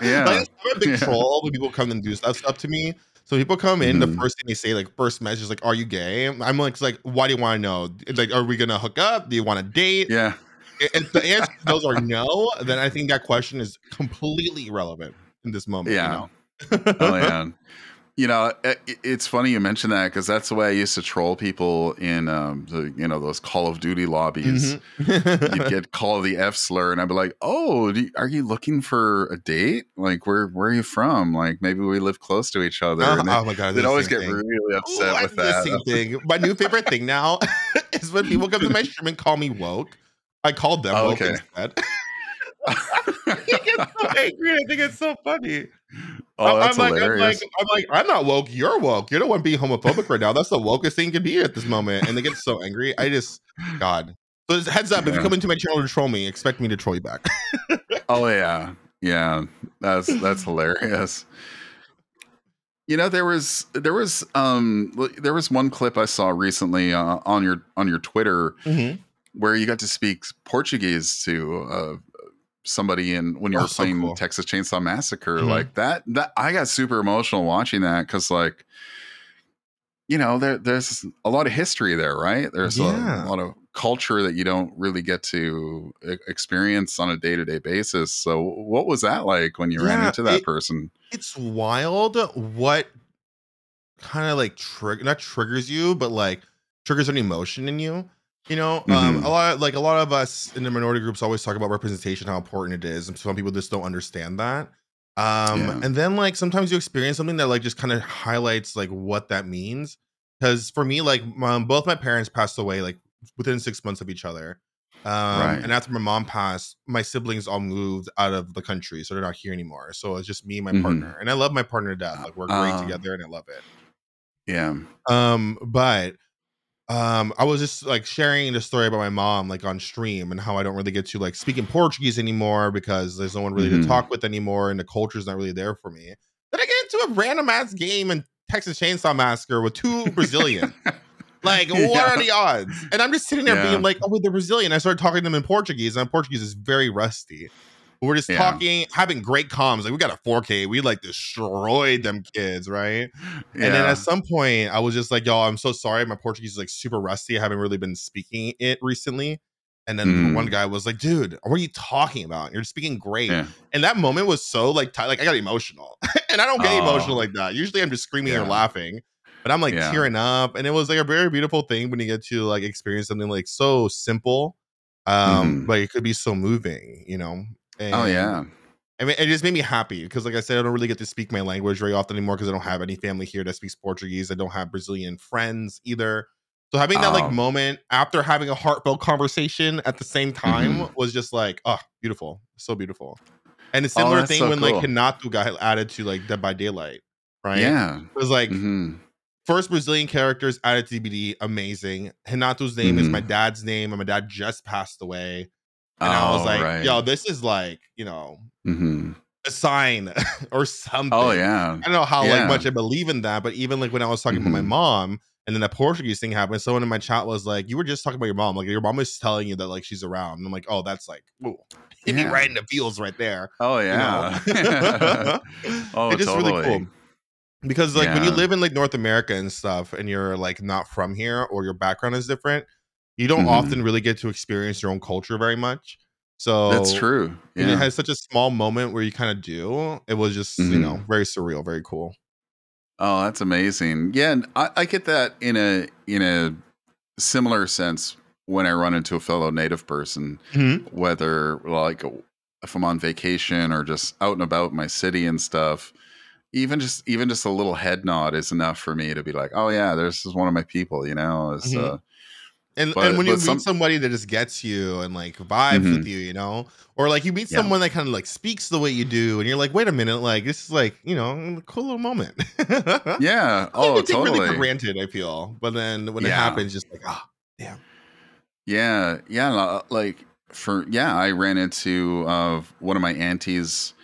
yeah. Like, I'm a big yeah. troll when people come and do stuff, stuff to me. So people come in, mm-hmm. the first thing they say, like first message, is like, "Are you gay?" I'm like, like, why do you want to know? Like, are we gonna hook up? Do you want to date? Yeah. If the answer to those are no, then I think that question is completely irrelevant in this moment. Yeah. You know? Oh yeah. You know, it, it's funny you mentioned that because that's the way I used to troll people in, um, the, you know, those Call of Duty lobbies. Mm-hmm. You'd get Call of the F slur, and I'd be like, "Oh, do you, are you looking for a date? Like, where where are you from? Like, maybe we live close to each other." Uh, they, oh my god, they'd always get thing. really upset Ooh, with I'm that. The same thing. My new favorite thing now is when people come to my stream and call me woke. I called them oh, woke okay. instead. You get so angry. I think it's so funny. Oh, that's I'm, like, I'm like, I'm like, I'm not woke. You're woke. You're the one being homophobic right now. That's the wokest thing you can be at this moment. And they get so angry. I just, God. So just heads up, yeah. if you come into my channel to troll me, expect me to troll you back. Oh yeah, yeah. That's that's hilarious. You know, there was there was um there was one clip I saw recently uh, on your on your Twitter mm-hmm. where you got to speak Portuguese to. Uh, somebody in when you oh, were playing so cool. Texas Chainsaw Massacre mm-hmm. like that that I got super emotional watching that because like you know there there's a lot of history there, right? There's yeah. a, a lot of culture that you don't really get to experience on a day-to-day basis. So what was that like when you yeah, ran into that it, person? It's wild what kind of like trigger not triggers you but like triggers an emotion in you. You know, um, mm-hmm. a lot of, like a lot of us in the minority groups always talk about representation, how important it is. And some people just don't understand that. Um, yeah. And then like sometimes you experience something that like just kind of highlights like what that means. Because for me, like my, both my parents passed away like within six months of each other. Um, right. And after my mom passed, my siblings all moved out of the country. So they're not here anymore. So it's just me and my mm-hmm. partner. And I love my partner to death. Like we're great um, together and I love it. Yeah. Um, but... Um, I was just like sharing the story about my mom, like on stream, and how I don't really get to like speak in Portuguese anymore because there's no one really mm-hmm. to talk with anymore, and the culture's not really there for me. Then I get into a random ass game in Texas Chainsaw Massacre with two Brazilians. Like, what yeah. are the odds? And I'm just sitting there yeah. being like, "Oh, they're Brazilian." I started talking to them in Portuguese, and Portuguese is very rusty. We're just yeah. talking, having great comms. Like, we got a four K. We, like, destroyed them kids, right? Yeah. And then at some point, I was just like, y'all, I'm so sorry. My Portuguese is, like, super rusty. I haven't really been speaking it recently. And then mm. one guy was like, dude, what are you talking about? You're speaking great. Yeah. And that moment was so, like, t- like I got emotional. And I don't get oh. emotional like that. Usually, I'm just screaming yeah. or laughing. But I'm, like, yeah. tearing up. And it was, like, a very beautiful thing when you get to, like, experience something, like, so simple. Um, mm-hmm. But it could be so moving, you know? And oh yeah. I mean, it just made me happy because, like I said, I don't really get to speak my language very often anymore because I don't have any family here that speaks Portuguese. I don't have Brazilian friends either. So having that oh. like moment after having a heartfelt conversation at the same time mm-hmm. was just like, oh, beautiful. So beautiful. And a similar oh, thing so when cool. like Hinata got added to like Dead by Daylight, right? Yeah. It was like mm-hmm. first Brazilian characters added to D B D, amazing. Hinata's name mm-hmm. is my dad's name, and my dad just passed away. And oh, I was like, right. yo, this is like, you know, mm-hmm. a sign or something. Oh, yeah. I don't know how yeah. like much I believe in that. But even like when I was talking mm-hmm. about my mom and then the Portuguese thing happened, someone in my chat was like, you were just talking about your mom. Like your mom was telling you that like she's around. And I'm like, oh, that's like, ooh, hit yeah. me right in the feels right there. Oh, yeah. You know? oh, it's totally. Really cool. Because like yeah. when you live in like North America and stuff and you're like not from here or your background is different, you don't mm-hmm. often really get to experience your own culture very much. So that's true. Yeah. And it has such a small moment where you kind of do. It was just, mm-hmm. you know, very surreal, very cool. Oh, that's amazing. Yeah. And I, I get that in a, in a similar sense when I run into a fellow native person, mm-hmm. whether like if I'm on vacation or just out and about my city and stuff, even just, even just a little head nod is enough for me to be like, oh yeah, this is one of my people, you know, it's mm-hmm. uh, And, but, and when you meet some, somebody that just gets you and like vibes mm-hmm. with you, you know, or like you meet yeah. someone that kind of like speaks the way you do and you're like, wait a minute, like this is like, you know, a cool little moment. yeah. Oh, take totally. Really for granted, I feel. But then when yeah. it happens, just like, ah, oh, damn. Yeah. Yeah. Like for, yeah, I ran into uh, one of my aunties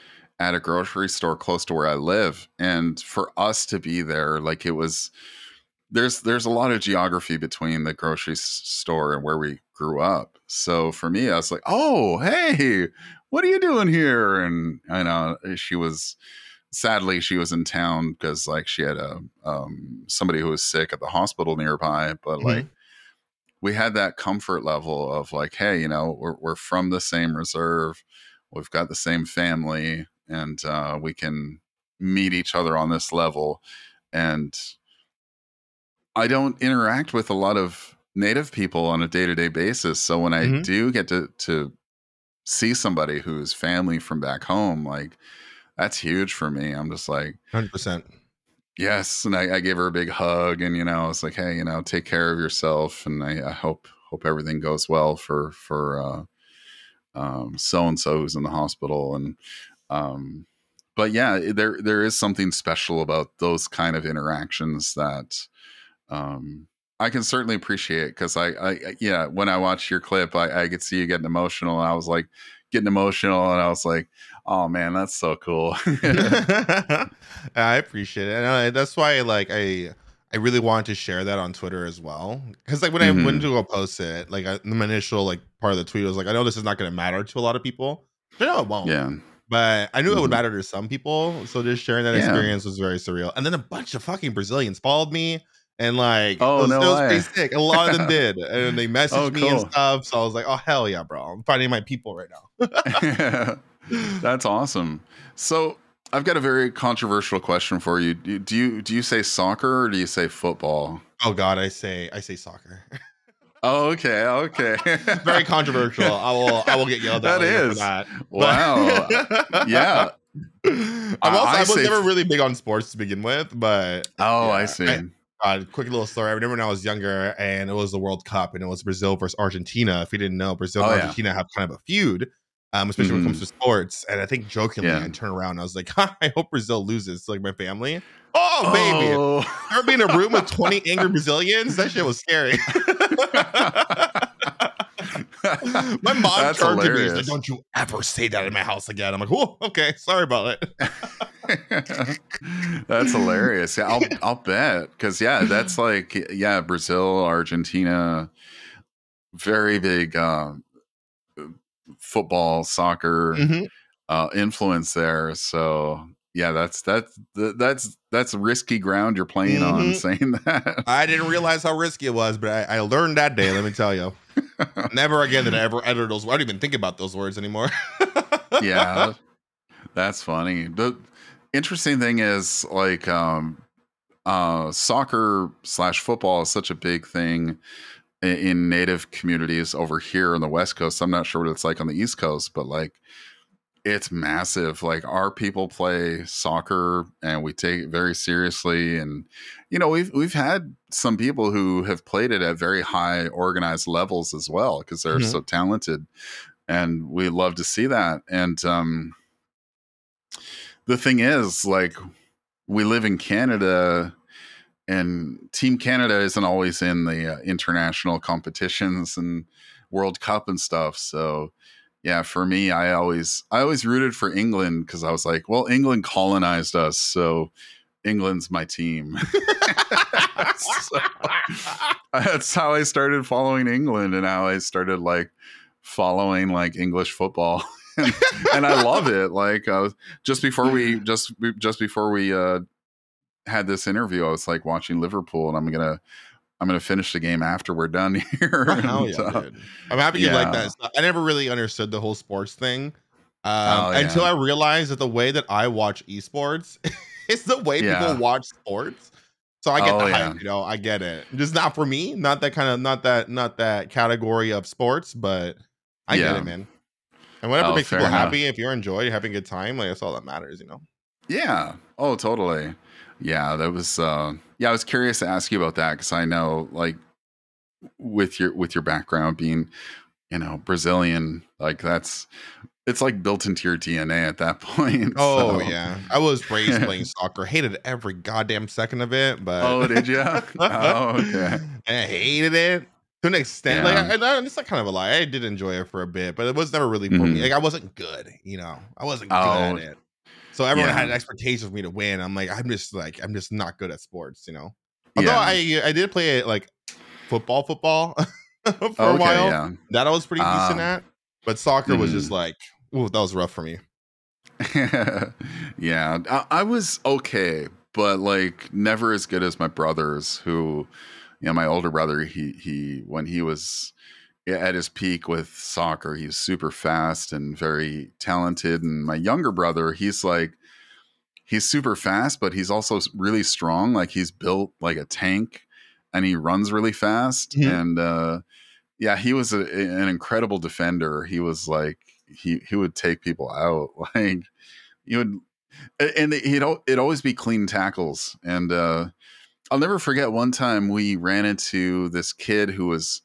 at a grocery store close to where I live. And for us to be there, like it was... There's there's a lot of geography between the grocery store and where we grew up. So for me, I was like, oh, hey, what are you doing here? And I know she was, sadly, she was in town because like she had a um, somebody who was sick at the hospital nearby. But mm-hmm. like we had that comfort level of like, hey, you know, we're, we're from the same reserve. We've got the same family and uh, we can meet each other on this level. And I don't interact with a lot of native people on a day-to-day basis. So when I mm-hmm. do get to, to see somebody who's family from back home, like that's huge for me. I'm just like one hundred percent. Yes. And I, I gave her a big hug and, you know, I was like, hey, you know, take care of yourself. And I, I hope, hope everything goes well for, for, uh, um, so-and-so who's in the hospital. And, um, but yeah, there, there is something special about those kind of interactions that, Um, I can certainly appreciate it. Cause I, I, yeah, when I watch your clip, I, I could see you getting emotional. I was like getting emotional and I was like, oh man, that's so cool. I appreciate it. And I, that's why like, I, I really wanted to share that on Twitter as well. Cause like when mm-hmm. I went to go post it, like I, my initial, like part of the tweet was like, I know this is not going to matter to a lot of people. But no, it won't. Yeah. But I knew mm-hmm. it would matter to some people. So just sharing that yeah. experience was very surreal. And then a bunch of fucking Brazilians followed me. And like, oh, it was, no it was pretty sick. A lot of them did. And they messaged oh, cool. me and stuff. So I was like, oh, hell yeah, bro. I'm finding my people right now. yeah. That's awesome. So I've got a very controversial question for you. Do, do you do you say soccer or do you say football? Oh, God, I say I say soccer. oh, OK. OK. Very controversial. I will I will get yelled at. That is. For that. Wow. yeah. I'm also, I, I was never really big on sports to begin with. But. Oh, yeah, I see. I, Uh, quick little story. I remember when I was younger and it was the World Cup and it was Brazil versus Argentina. If you didn't know, Brazil oh, and Argentina yeah. have kind of a feud, um, especially mm-hmm. when it comes to sports. And I think jokingly, yeah. I turned around and I was like, ha, I hope Brazil loses. Like my family. Oh, baby. Oh. I remember being in a room with twenty angry Brazilians. That shit was scary. My mom That's turned hilarious. To me and said, don't you ever say that in my house again. I'm like, whoa, okay. Sorry about it. That's hilarious. Yeah, I'll I'll bet because yeah, that's like yeah, Brazil, Argentina, very big uh, football, soccer mm-hmm. uh, influence there. So yeah, that's that's that's that's risky ground you're playing mm-hmm. on. Saying that, I didn't realize how risky it was, but I, I learned that day. Let me tell you, never again did I ever utter those. I don't even think about those words anymore. yeah, that's funny. The, Interesting thing is like um, uh, soccer slash football is such a big thing in, in native communities over here on the West Coast. I'm not sure what it's like on the East Coast, but like it's massive. Like, our people play soccer and we take it very seriously. And, you know, we've, we've had some people who have played it at very high organized levels as well, because they're mm-hmm. so talented, and we love to see that. And, um, the thing is, like, we live in Canada, and Team Canada isn't always in the uh, international competitions and World Cup and stuff. So, yeah, for me, I always I always rooted for England, because I was like, well, England colonized us, so England's my team. So, that's how I started following England, and how I started like following like English football. and, and I love it. Like, uh, just before we just just before we uh, had this interview, I was like watching Liverpool, and I'm gonna. I'm going to finish the game after we're done here. Oh, hell yeah, uh, dude. I'm happy you yeah. like that. Not, I never really understood the whole sports thing um, oh, yeah. until I realized that the way that I watch esports is the way yeah. people watch sports. So I get oh, the hype, yeah. you know, I get it. Just not for me, not that kind of, not that, not that category of sports, but I yeah. get it, man. And whatever oh, makes people enough. happy, if you're enjoying, you're having a good time, like, that's all that matters, you know? Yeah. Oh, totally. Yeah, that was, uh, yeah, I was curious to ask you about that, because I know, like, with your with your background being, you know, Brazilian, like, that's, it's like built into your D N A at that point. Oh, so. yeah. I was raised playing soccer. Hated every goddamn second of it, but. Oh, did you? Oh, okay. And I hated it to an extent. Yeah. Like, I, I, it's not kind of a lie. I did enjoy it for a bit, but it was never really for mm-hmm. me. Like, I wasn't good, you know. I wasn't good oh. at it. So everyone yeah. had an expectation of me to win. I'm like, I'm just like, I'm just not good at sports, you know. Although yeah. I I did play like football, football for okay, a while. Yeah. That I was pretty um, decent at, but soccer mm. was just like, ooh, that was rough for me. yeah, I, I was okay, but like never as good as my brothers. Who, you know, my older brother, he he when he was at his peak with soccer, he's super fast and very talented. And my younger brother, he's like, he's super fast, but he's also really strong. Like, he's built like a tank, and he runs really fast. Mm-hmm. And, uh, yeah, he was a, an incredible defender. He was like, he, he would take people out. Like, you would, and he'd, it'd always be clean tackles. And, uh, I'll never forget one time we ran into this kid who was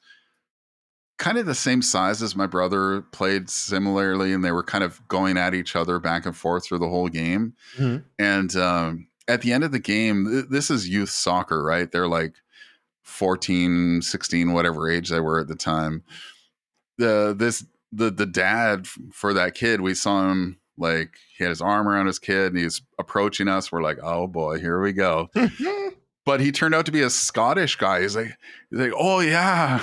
kind of the same size as my brother, played similarly, and they were kind of going at each other back and forth through the whole game. Mm-hmm. And um, at the end of the game, th- this is youth soccer, right? They're like fourteen, sixteen, whatever age they were at the time. The, this, the, the dad for that kid, we saw him, like, he had his arm around his kid and he was approaching us. We're like, oh boy, here we go. But he turned out to be a Scottish guy. He's like, he's like, oh yeah.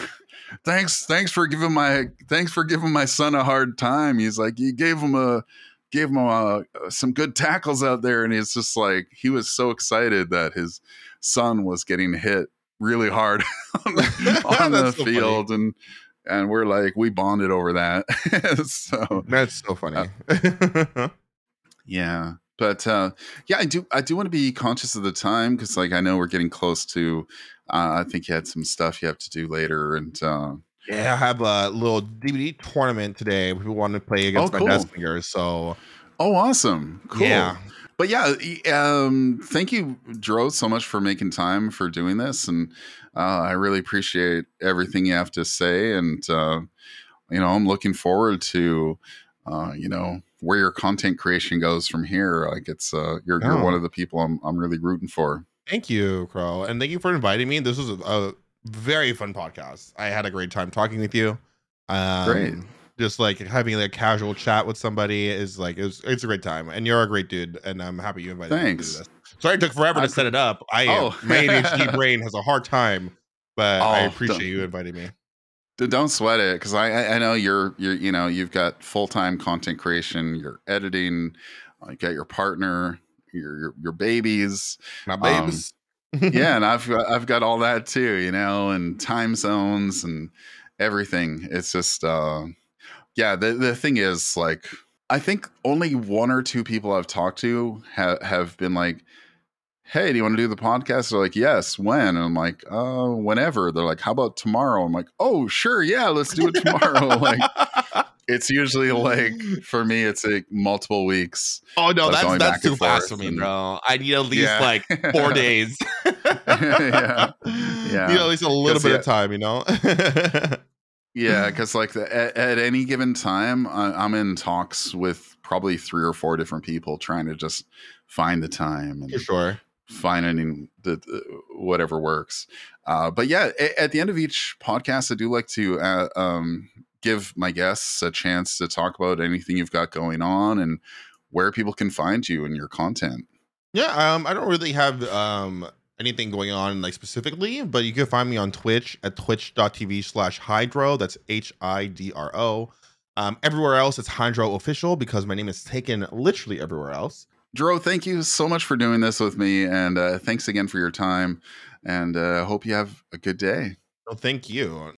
Thanks, thanks for giving my thanks for giving my son a hard time. He's like, you gave him a gave him a, some good tackles out there, and it's just like he was so excited that his son was getting hit really hard on the, on the so field, funny. and and we're like, we bonded over that. So that's so funny. Uh, yeah, but uh, yeah, I do I do want to be conscious of the time, because like I know we're getting close to. Uh, I think you had some stuff you have to do later, and uh, yeah, I have a little D V D tournament today. We want to play against oh, cool. my Deathslinger, so oh, awesome, cool. Yeah, but yeah, um, thank you, Dro, so much for making time for doing this, and uh, I really appreciate everything you have to say, and uh, you know, I'm looking forward to uh, you know, where your content creation goes from here. Like, it's uh, you're, oh. you're one of the people I'm I'm really rooting for. Thank you, Crow, and thank you for inviting me. This was a, a very fun podcast. I had a great time talking with you. Um, great. Just like having like a casual chat with somebody is like, it was, it's a great time, and you're a great dude, and I'm happy you invited Thanks. me to do this. Sorry it took forever I to pre- set it up. I oh. My A D H D brain has a hard time, but oh, I appreciate you inviting me. Don't sweat it, because I I know you're you're you know, you've got full time content creation, you're editing, you got your partner. Your, your your babies, my babies, um, yeah, and I've got, I've got all that too, you know, and time zones and everything. It's just, uh, yeah. The the thing is, like, I think only one or two people I've talked to have have been like, "Hey, do you want to do the podcast?" They're like, "Yes, when?" And I'm like, "Oh, whenever." They're like, "How about tomorrow?" I'm like, "Oh, sure, yeah, let's do it tomorrow." Like, It's usually like, for me, it's like multiple weeks. Oh, no, that's that's too fast for me, and, bro. I need at least yeah. like four days. yeah. yeah. You know, at least a little bit yeah. of time, you know? yeah, because like the, at, at any given time, I, I'm in talks with probably three or four different people trying to just find the time. And for sure. Finding the, the whatever works. Uh, but yeah, a, at the end of each podcast, I do like to... Uh, um, give my guests a chance to talk about anything you've got going on and where people can find you and your content. Yeah. Um, I don't really have um, anything going on like specifically, but you can find me on Twitch at twitch dot t v slash Hydro. That's H I D R O. Um, everywhere else, it's Hydro Official because my name is taken literally everywhere else. Dro, thank you so much for doing this with me. And uh, thanks again for your time, and uh, hope you have a good day. Well, thank you.